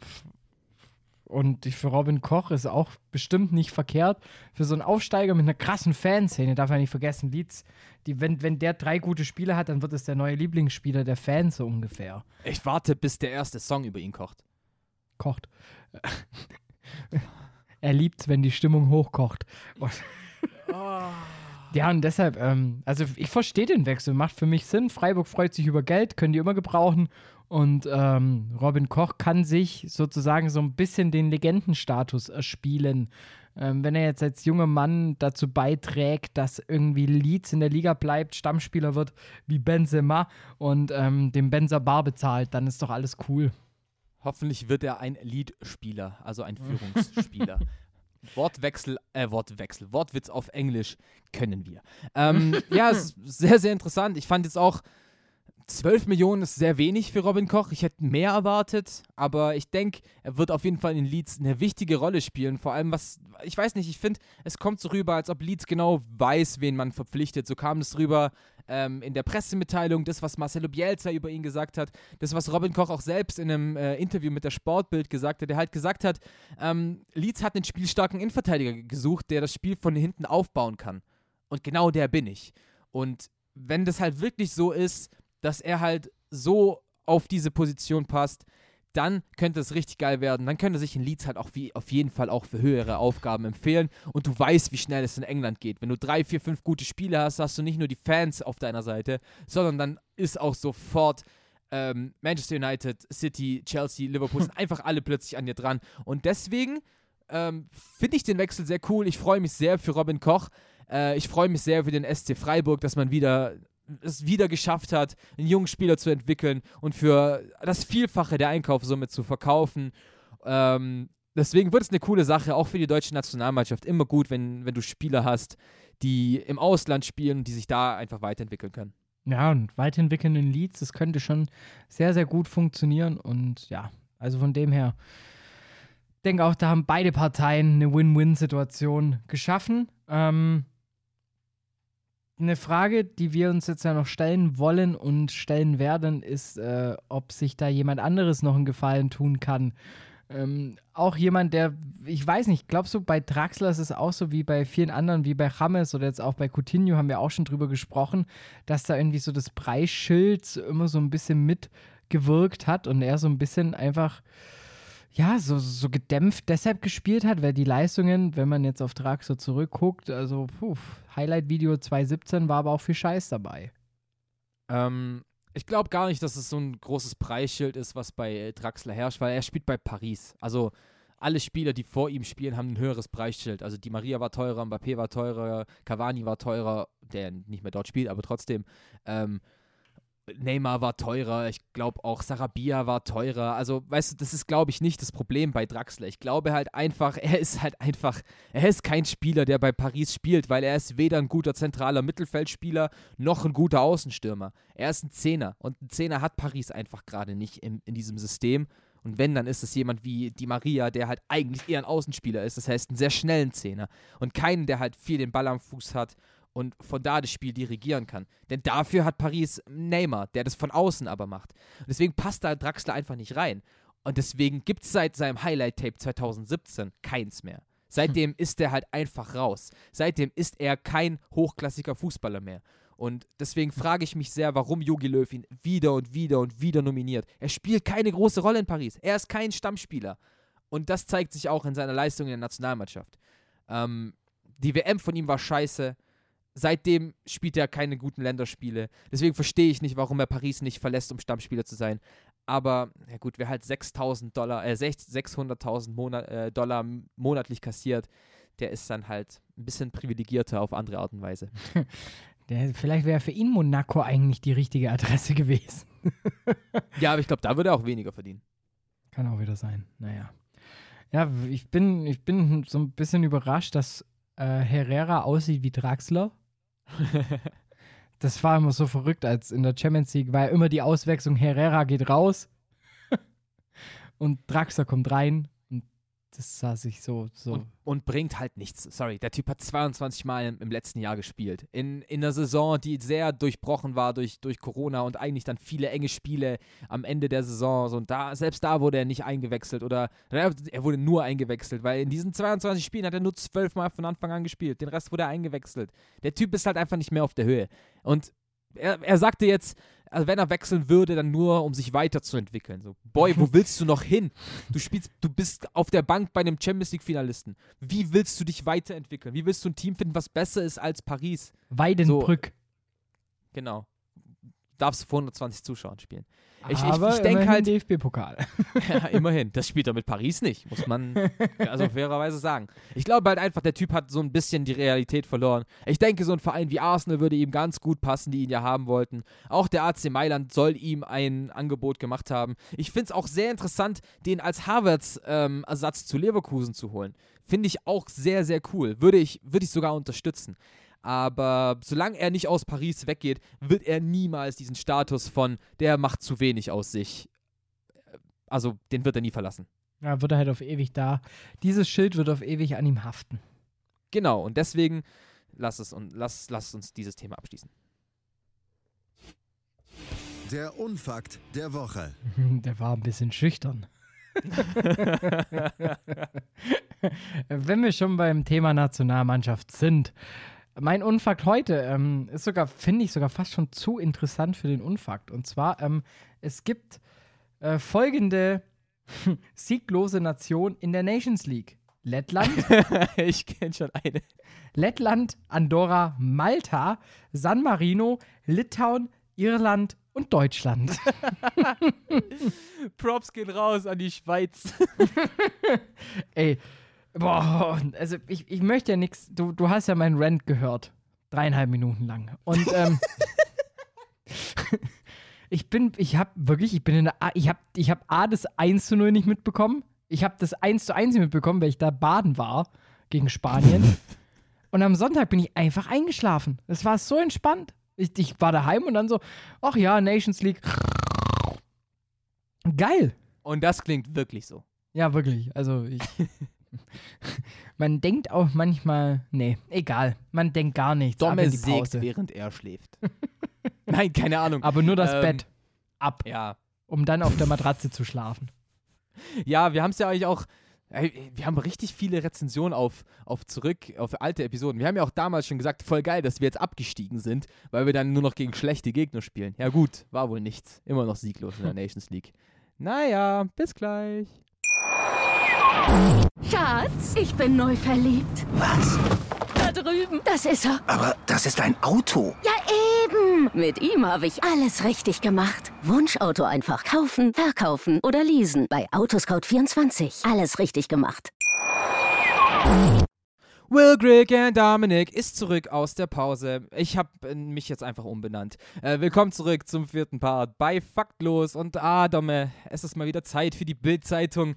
Und für Robin Koch ist auch bestimmt nicht verkehrt. Für so einen Aufsteiger mit einer krassen Fanszene, darf man nicht vergessen, Leeds, wenn der 3 gute Spiele hat, dann wird es der neue Lieblingsspieler der Fans so ungefähr. Ich warte, bis der erste Song über ihn kocht. Kocht. Er liebt's, wenn die Stimmung hochkocht. Ja, und deshalb, also ich verstehe den Wechsel, macht für mich Sinn. Freiburg freut sich über Geld, können die immer gebrauchen. Und Robin Koch kann sich sozusagen so ein bisschen den Legendenstatus erspielen. Wenn er jetzt als junger Mann dazu beiträgt, dass irgendwie Leeds in der Liga bleibt, Stammspieler wird wie Benzema und den Benzabar bezahlt, dann ist doch alles cool. Hoffentlich wird er ein Lead-Spieler, also ein Führungsspieler. Wortwitz auf Englisch können wir. Ja, ist sehr, sehr interessant. Ich fand jetzt auch, 12 Millionen ist sehr wenig für Robin Koch. Ich hätte mehr erwartet, aber ich denke, er wird auf jeden Fall in Leeds eine wichtige Rolle spielen. Vor allem, ich weiß nicht, ich finde, es kommt so rüber, als ob Leeds genau weiß, wen man verpflichtet. So kam es rüber in der Pressemitteilung, das, was Marcelo Bielsa über ihn gesagt hat, das, was Robin Koch auch selbst in einem Interview mit der Sportbild gesagt hat, der halt gesagt hat, Leeds hat einen spielstarken Innenverteidiger gesucht, der das Spiel von hinten aufbauen kann. Und genau der bin ich. Und wenn das halt wirklich so ist, dass er halt so auf diese Position passt, dann könnte es richtig geil werden. Dann könnte sich in Leeds halt auch auf jeden Fall auch für höhere Aufgaben empfehlen. Und du weißt, wie schnell es in England geht. Wenn du 3, 4, 5 gute Spiele hast, hast du nicht nur die Fans auf deiner Seite, sondern dann ist auch sofort Manchester United, City, Chelsea, Liverpool, sind einfach alle plötzlich an dir dran. Und deswegen finde ich den Wechsel sehr cool. Ich freue mich sehr für Robin Koch. Ich freue mich sehr für den SC Freiburg, dass man es wieder geschafft hat, einen jungen Spieler zu entwickeln und für das Vielfache der Einkaufssumme zu verkaufen. Deswegen wird es eine coole Sache, auch für die deutsche Nationalmannschaft. Immer gut, wenn du Spieler hast, die im Ausland spielen und die sich da einfach weiterentwickeln können. Ja, und weiterentwickeln in Leeds, das könnte schon sehr, sehr gut funktionieren. Und ja, also von dem her, ich denke auch, da haben beide Parteien eine Win-Win-Situation geschaffen. Eine Frage, die wir uns jetzt ja noch stellen wollen und stellen werden, ist, ob sich da jemand anderes noch einen Gefallen tun kann. Auch jemand, der, ich weiß nicht, glaubst du, bei Draxler ist es auch so wie bei vielen anderen, wie bei James oder jetzt auch bei Coutinho, haben wir auch schon drüber gesprochen, dass da irgendwie so das Preisschild immer so ein bisschen mitgewirkt hat und er so ein bisschen einfach ja, so gedämpft deshalb gespielt hat, weil die Leistungen, wenn man jetzt auf Draxler zurückguckt, also Highlight-Video 2017 war aber auch viel Scheiß dabei. Ich glaube gar nicht, dass es so ein großes Preisschild ist, was bei Draxler herrscht, weil er spielt bei Paris. Also alle Spieler, die vor ihm spielen, haben ein höheres Preisschild. Also Di Maria war teurer, Mbappé war teurer, Cavani war teurer, der nicht mehr dort spielt, aber trotzdem. Neymar war teurer, ich glaube auch Sarabia war teurer. Also, weißt du, das ist, glaube ich, nicht das Problem bei Draxler. Ich glaube halt einfach, er ist kein Spieler, der bei Paris spielt, weil er ist weder ein guter zentraler Mittelfeldspieler noch ein guter Außenstürmer. Er ist ein Zehner und ein Zehner hat Paris einfach gerade nicht in diesem System. Und wenn, dann ist es jemand wie Di Maria, der halt eigentlich eher ein Außenspieler ist, das heißt einen sehr schnellen Zehner und keinen, der halt viel den Ball am Fuß hat und von da das Spiel dirigieren kann. Denn dafür hat Paris Neymar, der das von außen aber macht. Und deswegen passt da Draxler einfach nicht rein. Und deswegen gibt es seit seinem Highlight-Tape 2017 keins mehr. Seitdem ist der halt einfach raus. Seitdem ist er kein hochklassiger Fußballer mehr. Und deswegen frage ich mich sehr, warum Jogi Löw ihn wieder und wieder nominiert. Er spielt keine große Rolle in Paris. Er ist kein Stammspieler. Und das zeigt sich auch in seiner Leistung in der Nationalmannschaft. Die WM von ihm war scheiße. Seitdem spielt er keine guten Länderspiele. Deswegen verstehe ich nicht, warum er Paris nicht verlässt, um Stammspieler zu sein. Aber ja gut, wer halt $600.000 monatlich kassiert, der ist dann halt ein bisschen privilegierter auf andere Art und Weise. Vielleicht wäre für ihn Monaco eigentlich die richtige Adresse gewesen. Ja, aber ich glaube, da würde er auch weniger verdienen. Kann auch wieder sein, naja. Ja, ich bin so ein bisschen überrascht, dass Herrera aussieht wie Draxler. Das war immer so verrückt, als in der Champions League war ja immer die Auswechslung, Herrera geht raus und Draxler kommt rein. Und das sah sich so. Und bringt halt nichts. Sorry, der Typ hat 22 Mal im letzten Jahr gespielt. In einer Saison, die sehr durchbrochen war durch Corona und eigentlich dann viele enge Spiele am Ende der Saison. Und selbst da wurde er nicht eingewechselt oder er wurde nur eingewechselt, weil in diesen 22 Spielen hat er nur 12 Mal von Anfang an gespielt. Den Rest wurde er eingewechselt. Der Typ ist halt einfach nicht mehr auf der Höhe. Und er sagte jetzt, also wenn er wechseln würde, dann nur, um sich weiterzuentwickeln. So, Boy, wo willst du noch hin? Du bist auf der Bank bei einem Champions-League-Finalisten. Wie willst du dich weiterentwickeln? Wie willst du ein Team finden, was besser ist als Paris? Weidenbrück. So, genau. Darfst du vor 120 Zuschauern spielen. Ich denke halt DFB-Pokal. Ja, immerhin. Das spielt er mit Paris nicht, muss man also fairerweise sagen. Ich glaube halt einfach, der Typ hat so ein bisschen die Realität verloren. Ich denke, so ein Verein wie Arsenal würde ihm ganz gut passen, die ihn ja haben wollten. Auch der AC Mailand soll ihm ein Angebot gemacht haben. Ich finde es auch sehr interessant, den als Havertz Ersatz zu Leverkusen zu holen. Finde ich auch sehr, sehr cool. Würde ich sogar unterstützen. Aber solange er nicht aus Paris weggeht, wird er niemals diesen Status von, der macht zu wenig aus sich. Also, den wird er nie verlassen. Ja, wird er halt auf ewig da. Dieses Schild wird auf ewig an ihm haften. Genau, und deswegen lasst uns dieses Thema abschließen. Der Unfakt der Woche. Der war ein bisschen schüchtern. Wenn wir schon beim Thema Nationalmannschaft sind, mein Unfakt heute ist sogar, finde ich, sogar fast schon zu interessant für den Unfakt. Und zwar, es gibt folgende sieglose Nation in der Nations League. Lettland. Ich kenne schon eine. Lettland, Andorra, Malta, San Marino, Litauen, Irland und Deutschland. Props gehen raus an die Schweiz. Ey. Boah, also ich möchte ja nichts, du hast ja meinen Rant gehört, 3,5 Minuten lang. Und ich habe das 1:0 nicht mitbekommen. Ich habe das 1:1 nicht mitbekommen, weil ich da baden war gegen Spanien. Und am Sonntag bin ich einfach eingeschlafen. Das war so entspannt. Ich war daheim und dann so, ach ja, Nations League. Geil. Und das klingt wirklich so. Ja, wirklich. Also man denkt auch manchmal, nee, egal, man denkt gar nichts. Domme sägt, während er schläft. Nein, keine Ahnung. Aber nur das Bett ab, ja, um dann auf der Matratze zu schlafen. Ja, wir haben es ja eigentlich auch, wir haben richtig viele Rezensionen auf alte Episoden. Wir haben ja auch damals schon gesagt, voll geil, dass wir jetzt abgestiegen sind, weil wir dann nur noch gegen schlechte Gegner spielen. Ja gut, war wohl nichts. Immer noch sieglos in der Nations League. Naja, bis gleich. Schatz, ich bin neu verliebt. Was? Da drüben. Das ist er. Aber das ist ein Auto. Ja, eben. Mit ihm habe ich alles richtig gemacht. Wunschauto einfach kaufen, verkaufen oder leasen. Bei Autoscout24. Alles richtig gemacht. Will, Greg and Dominic ist zurück aus der Pause. Ich habe mich jetzt einfach umbenannt. Willkommen zurück zum vierten Part bei Faktlos. Und Domme, es ist mal wieder Zeit für die Bild-Zeitung.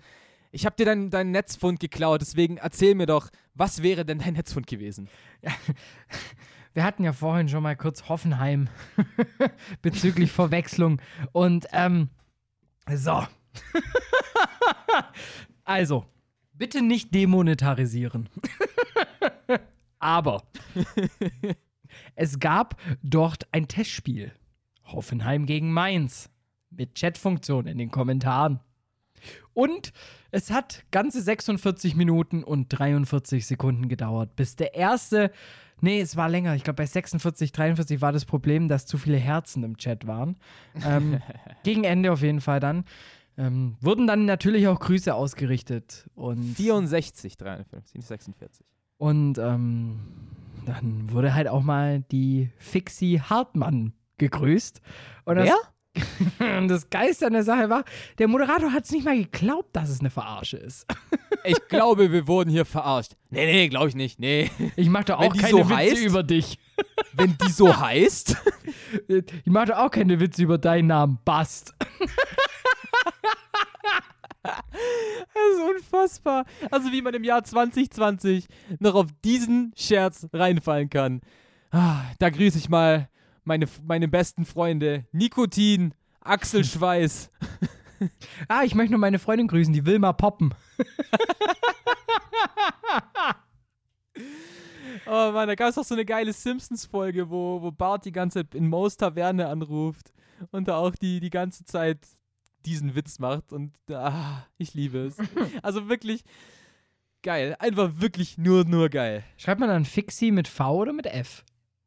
Ich habe dir dein Netzfund geklaut, deswegen erzähl mir doch, was wäre denn dein Netzfund gewesen? Ja, wir hatten ja vorhin schon mal kurz Hoffenheim bezüglich Verwechslung. Und so. Also, bitte nicht demonetarisieren. Aber es gab dort ein Testspiel. Hoffenheim gegen Mainz. Mit Chatfunktion in den Kommentaren. Und es hat ganze 46 Minuten und 43 Sekunden gedauert, bis der erste, es war länger, ich glaube bei 46, 43 war das Problem, dass zu viele Herzen im Chat waren. Gegen Ende auf jeden Fall dann. Wurden dann natürlich auch Grüße ausgerichtet. Und 64, 53, 46. Und dann wurde halt auch mal die Fixi Hartmann gegrüßt. Und das, und das Geist an der Sache war, der Moderator hat es nicht mal geglaubt, dass es eine Verarsche ist. Ich glaube, wir wurden hier verarscht. Nee, glaube ich nicht. Nee. Ich mache da auch keine Witze über dich. Wenn die so heißt? Ich mache da auch keine Witze über deinen Namen, Bast. Das ist unfassbar. Also wie man im Jahr 2020 noch auf diesen Scherz reinfallen kann. Da grüße ich mal meine besten Freunde. Nikotin, Axel Schweiß. Ich möchte nur meine Freundin grüßen, die will mal poppen. Oh Mann, da gab es doch so eine geile Simpsons-Folge, wo Bart die ganze Zeit in Moe's Taverne anruft und da auch die ganze Zeit diesen Witz macht und ich liebe es. Also wirklich geil. Einfach wirklich nur geil. Schreibt man dann Fixi mit V oder mit F?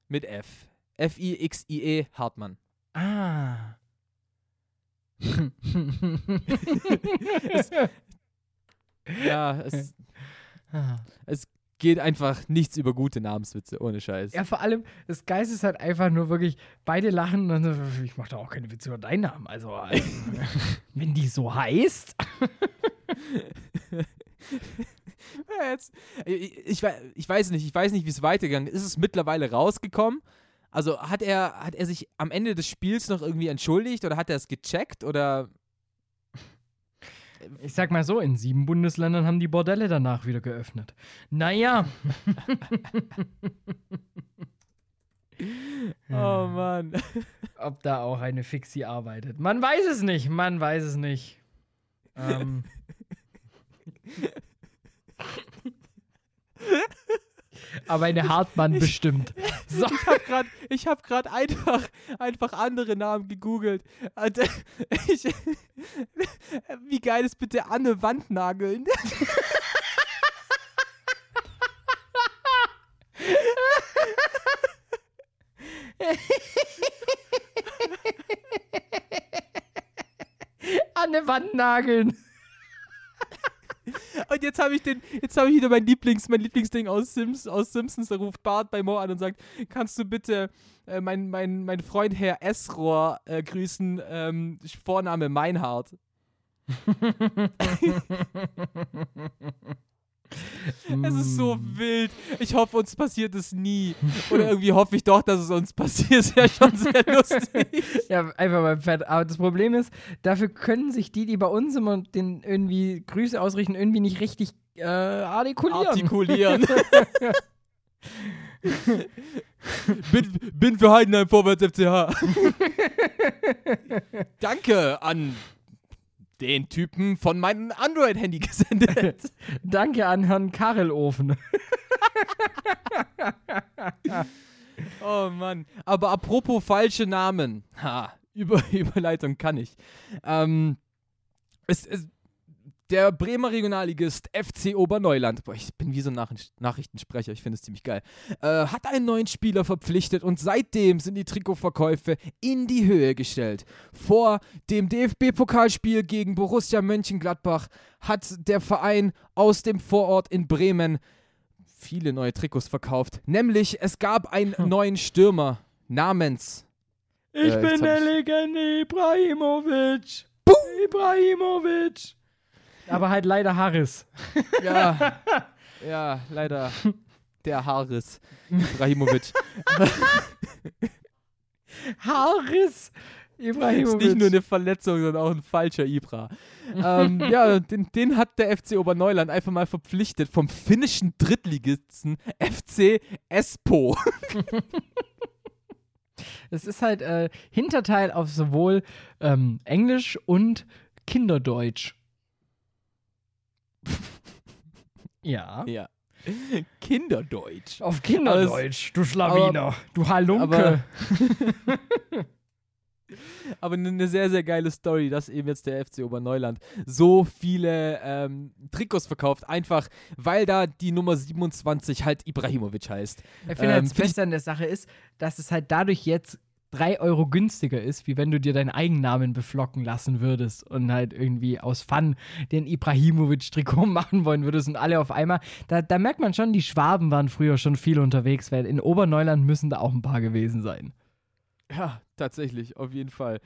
Mit F. F-I-X-I-E Hartmann. Es geht einfach nichts über gute Namenswitze, ohne Scheiß. Ja, vor allem, das Geist ist halt einfach nur wirklich, beide lachen und dann, ich mach da auch keine Witze über deinen Namen. Also wenn die so heißt. Ja, jetzt, ich weiß nicht, wie es weitergegangen ist. Ist es mittlerweile rausgekommen? Also hat er sich am Ende des Spiels noch irgendwie entschuldigt oder hat er es gecheckt oder? Ich sag mal so, in 7 Bundesländern haben die Bordelle danach wieder geöffnet. Naja. Oh Mann. Ob da auch eine Fixie arbeitet. Man weiß es nicht. Aber eine Hartmann bestimmt. So. Ich hab grad einfach andere Namen gegoogelt. Wie geil ist bitte Anne Wandnageln? Anne Wandnageln. Und jetzt habe ich wieder mein Lieblingsding aus Simpsons. Da ruft Bart bei Mo an und sagt, kannst du bitte mein Freund Herr Esrohr grüßen, Vorname Meinhard. Es ist so wild. Ich hoffe, uns passiert es nie. Oder irgendwie hoffe ich doch, dass es uns passiert. Ist ja schon sehr lustig. Ja, einfach mal fett. Aber das Problem ist, dafür können sich die bei uns immer den irgendwie Grüße ausrichten, irgendwie nicht richtig artikulieren. bin für Heidenheim vorwärts FCH. Danke an den Typen von meinem Android-Handy gesendet. Danke an Herrn Karrelofen. Oh Mann. Aber apropos falsche Namen. Überleitung kann ich. Der Bremer Regionalligist FC Oberneuland, boah, ich bin wie so ein Nachrichtensprecher, ich finde es ziemlich geil, hat einen neuen Spieler verpflichtet und seitdem sind die Trikotverkäufe in die Höhe gestellt. Vor dem DFB-Pokalspiel gegen Borussia Mönchengladbach hat der Verein aus dem Vorort in Bremen viele neue Trikots verkauft. Nämlich, es gab einen neuen Stürmer namens... Ich bin der Legende Ibrahimovic. Boom. Ibrahimovic. Aber halt leider Harris. Ja, ja, leider der Harris Ibrahimovic. Harris Ibrahimovic. Das ist nicht nur eine Verletzung, sondern auch ein falscher Ibra. Ja, den hat der FC Oberneuland einfach mal verpflichtet vom finnischen Drittligisten FC Espoo. Es ist halt Hinterteil auf sowohl Englisch und Kinderdeutsch. Ja. Ja. Kinderdeutsch. Auf Kinderdeutsch, du Schlawiner, du Halunke. Aber eine sehr, sehr geile Story, dass eben jetzt der FC Oberneuland so viele Trikots verkauft, einfach weil da die Nummer 27 halt Ibrahimovic heißt. Ich finde, das Beste an der Sache ist, dass es halt dadurch jetzt 3 € günstiger ist, wie wenn du dir deinen Eigennamen beflocken lassen würdest und halt irgendwie aus Fun den Ibrahimovic-Trikot machen wollen würdest und alle auf einmal. Da merkt man schon, die Schwaben waren früher schon viel unterwegs, weil in Oberneuland müssen da auch ein paar gewesen sein. Ja, tatsächlich, auf jeden Fall.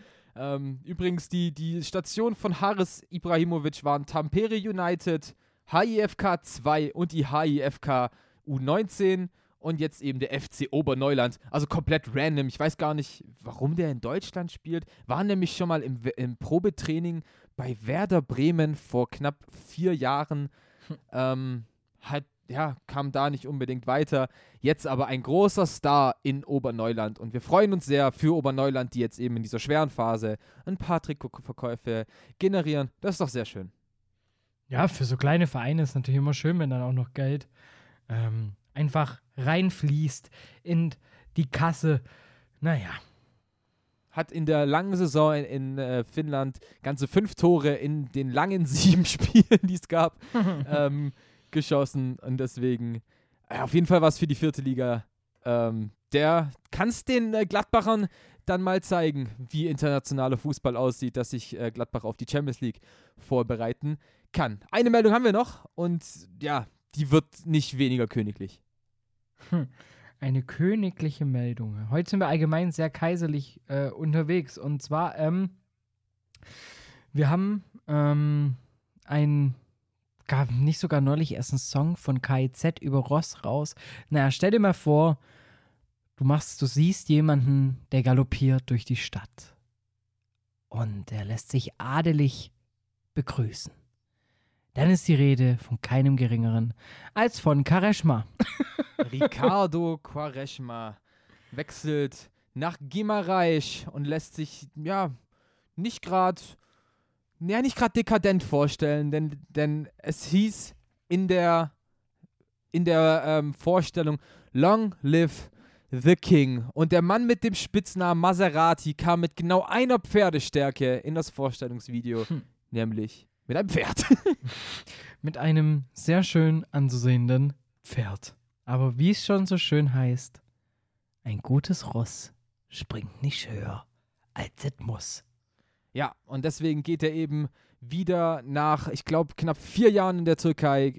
Übrigens, die Station von Haris Ibrahimovic waren Tampere United, HIFK 2 und die HIFK U19. Und jetzt eben der FC Oberneuland, also komplett random. Ich weiß gar nicht, warum der in Deutschland spielt. War nämlich schon mal im Probetraining bei Werder Bremen vor knapp 4 Jahren. Kam da nicht unbedingt weiter. Jetzt aber ein großer Star in Oberneuland. Und wir freuen uns sehr für Oberneuland, die jetzt eben in dieser schweren Phase ein paar Trikotverkäufe generieren. Das ist doch sehr schön. Ja, für so kleine Vereine ist natürlich immer schön, wenn dann auch noch Geld einfach reinfließt in die Kasse. Naja. Hat in der langen Saison in Finnland ganze 5 Tore in den langen 7 Spielen, die es gab, geschossen. Und deswegen auf jeden Fall was für die 4. Liga. Der kann es den Gladbachern dann mal zeigen, wie internationaler Fußball aussieht, dass sich Gladbach auf die Champions League vorbereiten kann. Eine Meldung haben wir noch und ja, die wird nicht weniger königlich. Eine königliche Meldung. Heute sind wir allgemein sehr kaiserlich unterwegs. Und zwar, wir haben gab nicht sogar neulich erst einen Song von KIZ über Ross raus. Naja, stell dir mal vor, du siehst jemanden, der galoppiert durch die Stadt. Und er lässt sich adelig begrüßen. Dann ist die Rede von keinem Geringeren als von Quaresma. Ricardo Quaresma wechselt nach Gimareich und lässt sich nicht gerade dekadent vorstellen, denn es hieß in der Vorstellung Long Live the King. Und der Mann mit dem Spitznamen Maserati kam mit genau einer Pferdestärke in das Vorstellungsvideo, nämlich mit einem Pferd. Mit einem sehr schön anzusehenden Pferd. Aber wie es schon so schön heißt, ein gutes Ross springt nicht höher, als es muss. Ja, und deswegen geht er eben wieder nach, ich glaube, knapp 4 Jahren in der Türkei,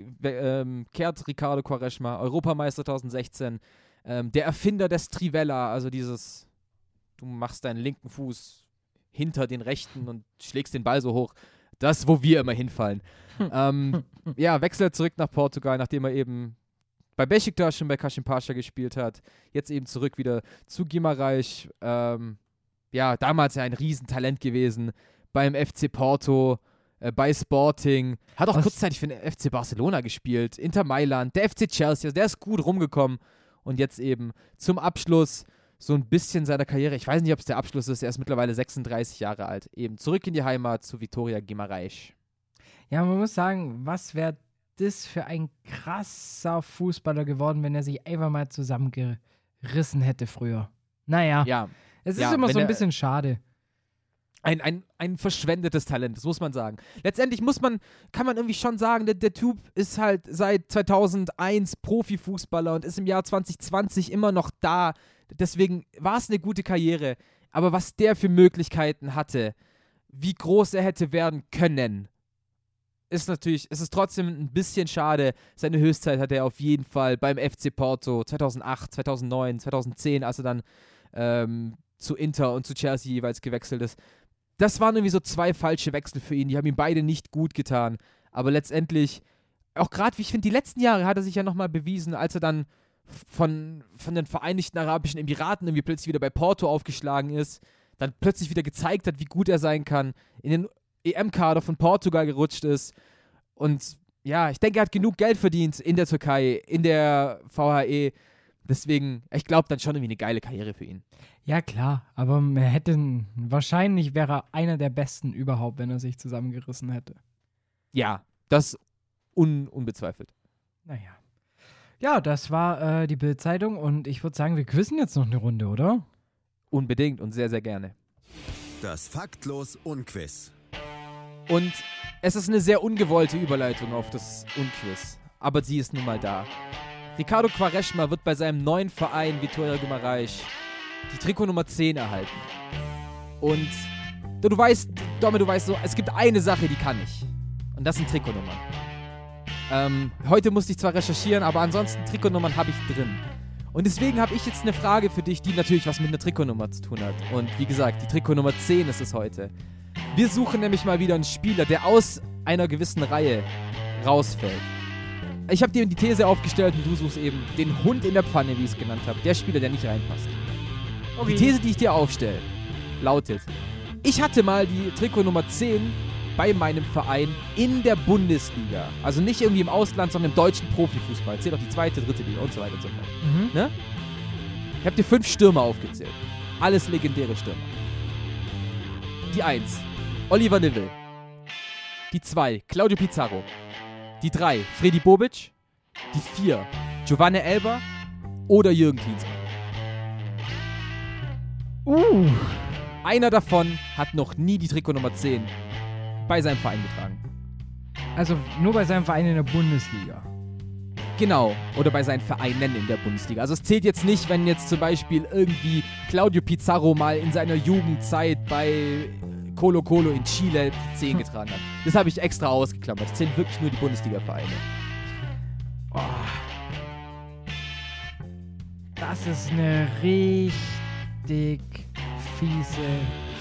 kehrt Ricardo Quaresma, Europameister 2016, der Erfinder des Trivella, also dieses, du machst deinen linken Fuß hinter den rechten und schlägst den Ball so hoch. Das, wo wir immer hinfallen. Wechselt zurück nach Portugal, nachdem er eben bei Beşiktaş und bei Kasımpaşa gespielt hat. Jetzt eben zurück wieder zu Gimareich. Damals ja ein Riesentalent gewesen. Beim FC Porto, bei Sporting. Hat auch kurzzeitig für den FC Barcelona gespielt. Inter Mailand, der FC Chelsea. Also der ist gut rumgekommen. Und jetzt eben zum Abschluss so ein bisschen seiner Karriere, ich weiß nicht, ob es der Abschluss ist, er ist mittlerweile 36 Jahre alt, eben zurück in die Heimat zu Vitória Guimarães. Ja, man muss sagen, was wäre das für ein krasser Fußballer geworden, wenn er sich einfach mal zusammengerissen hätte früher. Naja, es ist immer so ein bisschen schade. Ein verschwendetes Talent, das muss man sagen. Letztendlich kann man irgendwie schon sagen, der Typ ist halt seit 2001 Profifußballer und ist im Jahr 2020 immer noch da. Deswegen war es eine gute Karriere. Aber was der für Möglichkeiten hatte, wie groß er hätte werden können, ist trotzdem ein bisschen schade. Seine Höchstzeit hatte er auf jeden Fall beim FC Porto 2008, 2009, 2010, als er dann zu Inter und zu Chelsea jeweils gewechselt ist. Das waren irgendwie so zwei falsche Wechsel für ihn. Die haben ihm beide nicht gut getan. Aber letztendlich, auch gerade, wie ich finde, die letzten Jahre hat er sich ja nochmal bewiesen, als er dann von den Vereinigten Arabischen Emiraten irgendwie plötzlich wieder bei Porto aufgeschlagen ist, dann plötzlich wieder gezeigt hat, wie gut er sein kann, in den EM-Kader von Portugal gerutscht ist. Und ja, ich denke, er hat genug Geld verdient in der Türkei, in der VHE. Deswegen, ich glaube, dann schon irgendwie eine geile Karriere für ihn. Ja, klar, aber wahrscheinlich wäre er einer der Besten überhaupt, wenn er sich zusammengerissen hätte. Ja, das unbezweifelt. Naja. Ja, das war die Bild-Zeitung und ich würde sagen, wir quizzen jetzt noch eine Runde, oder? Unbedingt und sehr, sehr gerne. Das Faktlos-Unquiz. Und es ist eine sehr ungewollte Überleitung auf das Unquiz, aber sie ist nun mal da. Ricardo Quaresma wird bei seinem neuen Verein Vitória Guimarães die Trikotnummer 10 erhalten. Und du weißt, Domme, so, es gibt eine Sache, die kann ich. Und das sind Trikotnummern. Heute musste ich zwar recherchieren, aber ansonsten Trikotnummern habe ich drin. Und deswegen habe ich jetzt eine Frage für dich, die natürlich was mit einer Trikotnummer zu tun hat. Und wie gesagt, die Trikotnummer 10 ist es heute. Wir suchen nämlich mal wieder einen Spieler, der aus einer gewissen Reihe rausfällt. Ich habe dir die These aufgestellt und du suchst eben den Hund in der Pfanne, wie ich es genannt habe. Der Spieler, der nicht reinpasst. Okay. Die These, die ich dir aufstelle, lautet: Ich hatte mal die Trikotnummer 10 bei meinem Verein in der Bundesliga. Also nicht irgendwie im Ausland, sondern im deutschen Profifußball. Zählt auch die zweite, dritte Liga und so weiter und so fort. Mhm. Ne? Ich habe dir 5 Stürmer aufgezählt. Alles legendäre Stürmer. Die 1, Oliver Nivell. Die 2, Claudio Pizarro. Die 3, Freddy Bobic. Die 4, Giovanni Elber oder Jürgen Klinsmann. Einer davon hat noch nie die Trikotnummer 10 bei seinem Verein getragen. Also nur bei seinem Verein in der Bundesliga. Genau, oder bei seinen Vereinen in der Bundesliga. Also es zählt jetzt nicht, wenn jetzt zum Beispiel irgendwie Claudio Pizarro mal in seiner Jugendzeit bei Colo Colo in Chile die 10 getragen hat. Das habe ich extra ausgeklammert. Das zählen wirklich nur die Bundesliga-Vereine. Oh. Das ist eine richtig fiese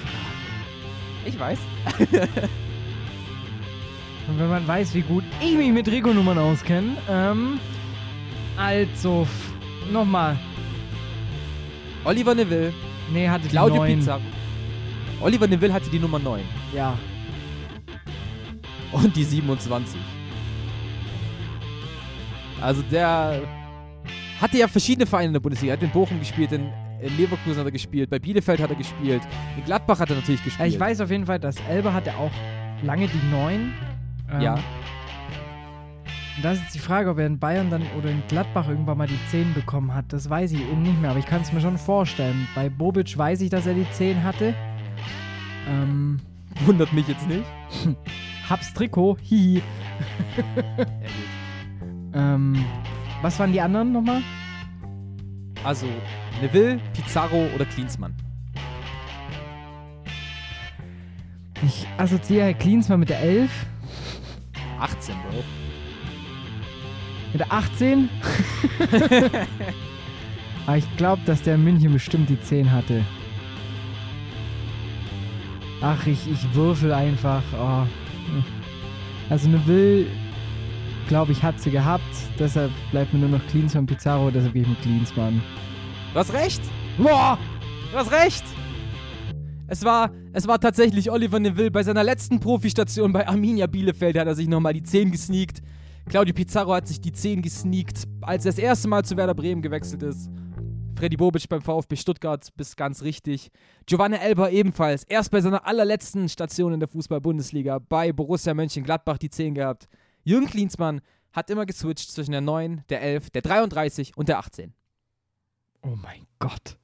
Frage. Ich weiß. Und wenn man weiß, wie gut ich mich mit Trikotnummern auskenne, nochmal. Oliver Neville. Nee, hatte Claudio Pizarro. Oliver Neville hatte die Nummer 9. Ja. Und die 27. Also der hatte ja verschiedene Vereine in der Bundesliga. Er hat in Bochum gespielt, in Leverkusen hat er gespielt, bei Bielefeld hat er gespielt, in Gladbach hat er natürlich gespielt. Ich weiß auf jeden Fall, dass Elber hatte auch lange die 9. Ja. Und das ist die Frage, ob er in Bayern dann oder in Gladbach irgendwann mal die 10 bekommen hat. Das weiß ich eben nicht mehr, aber ich kann es mir schon vorstellen. Bei Bobic weiß ich, dass er die 10 hatte. Wundert mich jetzt nicht. Hab's Trikot, hihi. Ja, gut. Was waren die anderen nochmal? Also, Neville, Pizarro oder Klinsmann? Ich assoziiere Klinsmann mit der 11. 18, Bro. Mit der 18? Aber ich glaube, dass der in München bestimmt die 10 hatte. Ach, ich würfel einfach. Oh. Also Neville, glaube ich, hat sie gehabt. Deshalb bleibt mir nur noch Klinsmann, Pizarro. Deshalb gehe ich mit Klinsmann. Du hast recht. Boah, du hast recht. Es war tatsächlich Oliver Neville. Bei seiner letzten Profistation bei Arminia Bielefeld hat er sich nochmal die 10 gesneakt. Claudio Pizarro hat sich die 10 gesneakt, als er das erste Mal zu Werder Bremen gewechselt ist. Freddy Bobic beim VfB Stuttgart, bis ganz richtig. Giovanni Elber ebenfalls, erst bei seiner allerletzten Station in der Fußball-Bundesliga bei Borussia Mönchengladbach die 10 gehabt. Jürgen Klinsmann hat immer geswitcht zwischen der 9, der 11, der 33 und der 18. Oh mein Gott.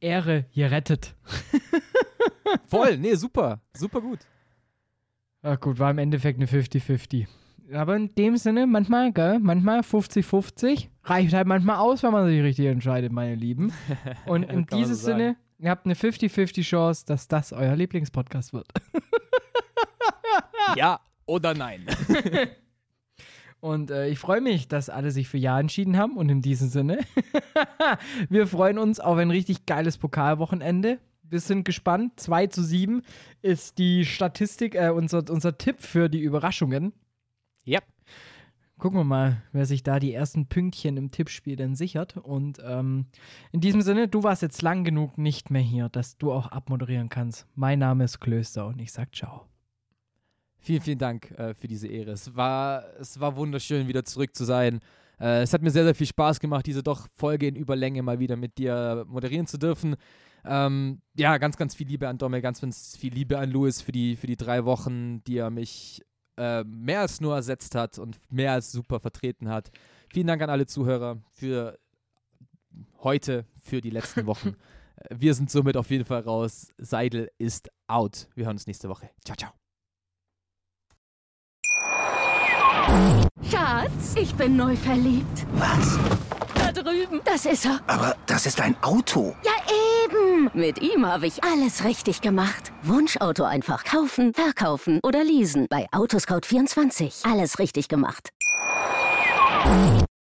Ehre gerettet. Voll, nee, super. Super gut. Ach gut, war im Endeffekt eine 50-50. Aber in dem Sinne, manchmal, gell, manchmal 50-50, reicht halt manchmal aus, wenn man sich richtig entscheidet, meine Lieben. Und in diesem Sinne, ihr habt eine 50-50 Chance, dass das euer Lieblingspodcast wird. Ja oder nein. Und ich freue mich, dass alle sich für Ja entschieden haben. Und in diesem Sinne, wir freuen uns auf ein richtig geiles Pokalwochenende. Wir sind gespannt. 2-7 ist die Statistik, unser Tipp für die Überraschungen. Ja. Gucken wir mal, wer sich da die ersten Pünktchen im Tippspiel denn sichert. Und in diesem Sinne, du warst jetzt lang genug nicht mehr hier, dass du auch abmoderieren kannst. Mein Name ist Klöster und ich sag ciao. Vielen, vielen Dank für diese Ehre. Es war wunderschön, wieder zurück zu sein. Es hat mir sehr, sehr viel Spaß gemacht, diese doch Folge in Überlänge mal wieder mit dir moderieren zu dürfen. Ja, ganz, ganz viel Liebe an Domme, ganz, ganz viel Liebe an Louis für die 3 Wochen, die er mich mehr als nur ersetzt hat und mehr als super vertreten hat. Vielen Dank an alle Zuhörer für heute, für die letzten Wochen. Wir sind somit auf jeden Fall raus. Seidel ist out. Wir hören uns nächste Woche. Ciao, ciao. Schatz, ich bin neu verliebt. Was? Da drüben. Das ist er. Aber das ist ein Auto. Ja, eben. Mit ihm habe ich alles richtig gemacht. Wunschauto einfach kaufen, verkaufen oder leasen. Bei Autoscout24. Alles richtig gemacht.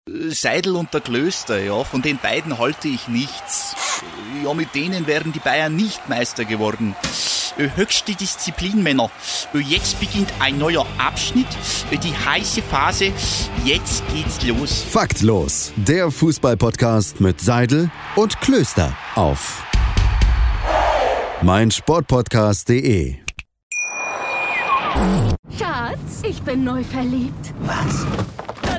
Seidel und der Klöster, ja, von den beiden halte ich nichts. Ja, mit denen wären die Bayern nicht Meister geworden. Höchste Disziplin, Männer. Jetzt beginnt ein neuer Abschnitt, die heiße Phase. Jetzt geht's los. Faktlos, der Fußballpodcast mit Seidel und Klöster auf meinsportpodcast.de. Schatz, ich bin neu verliebt. Was? Da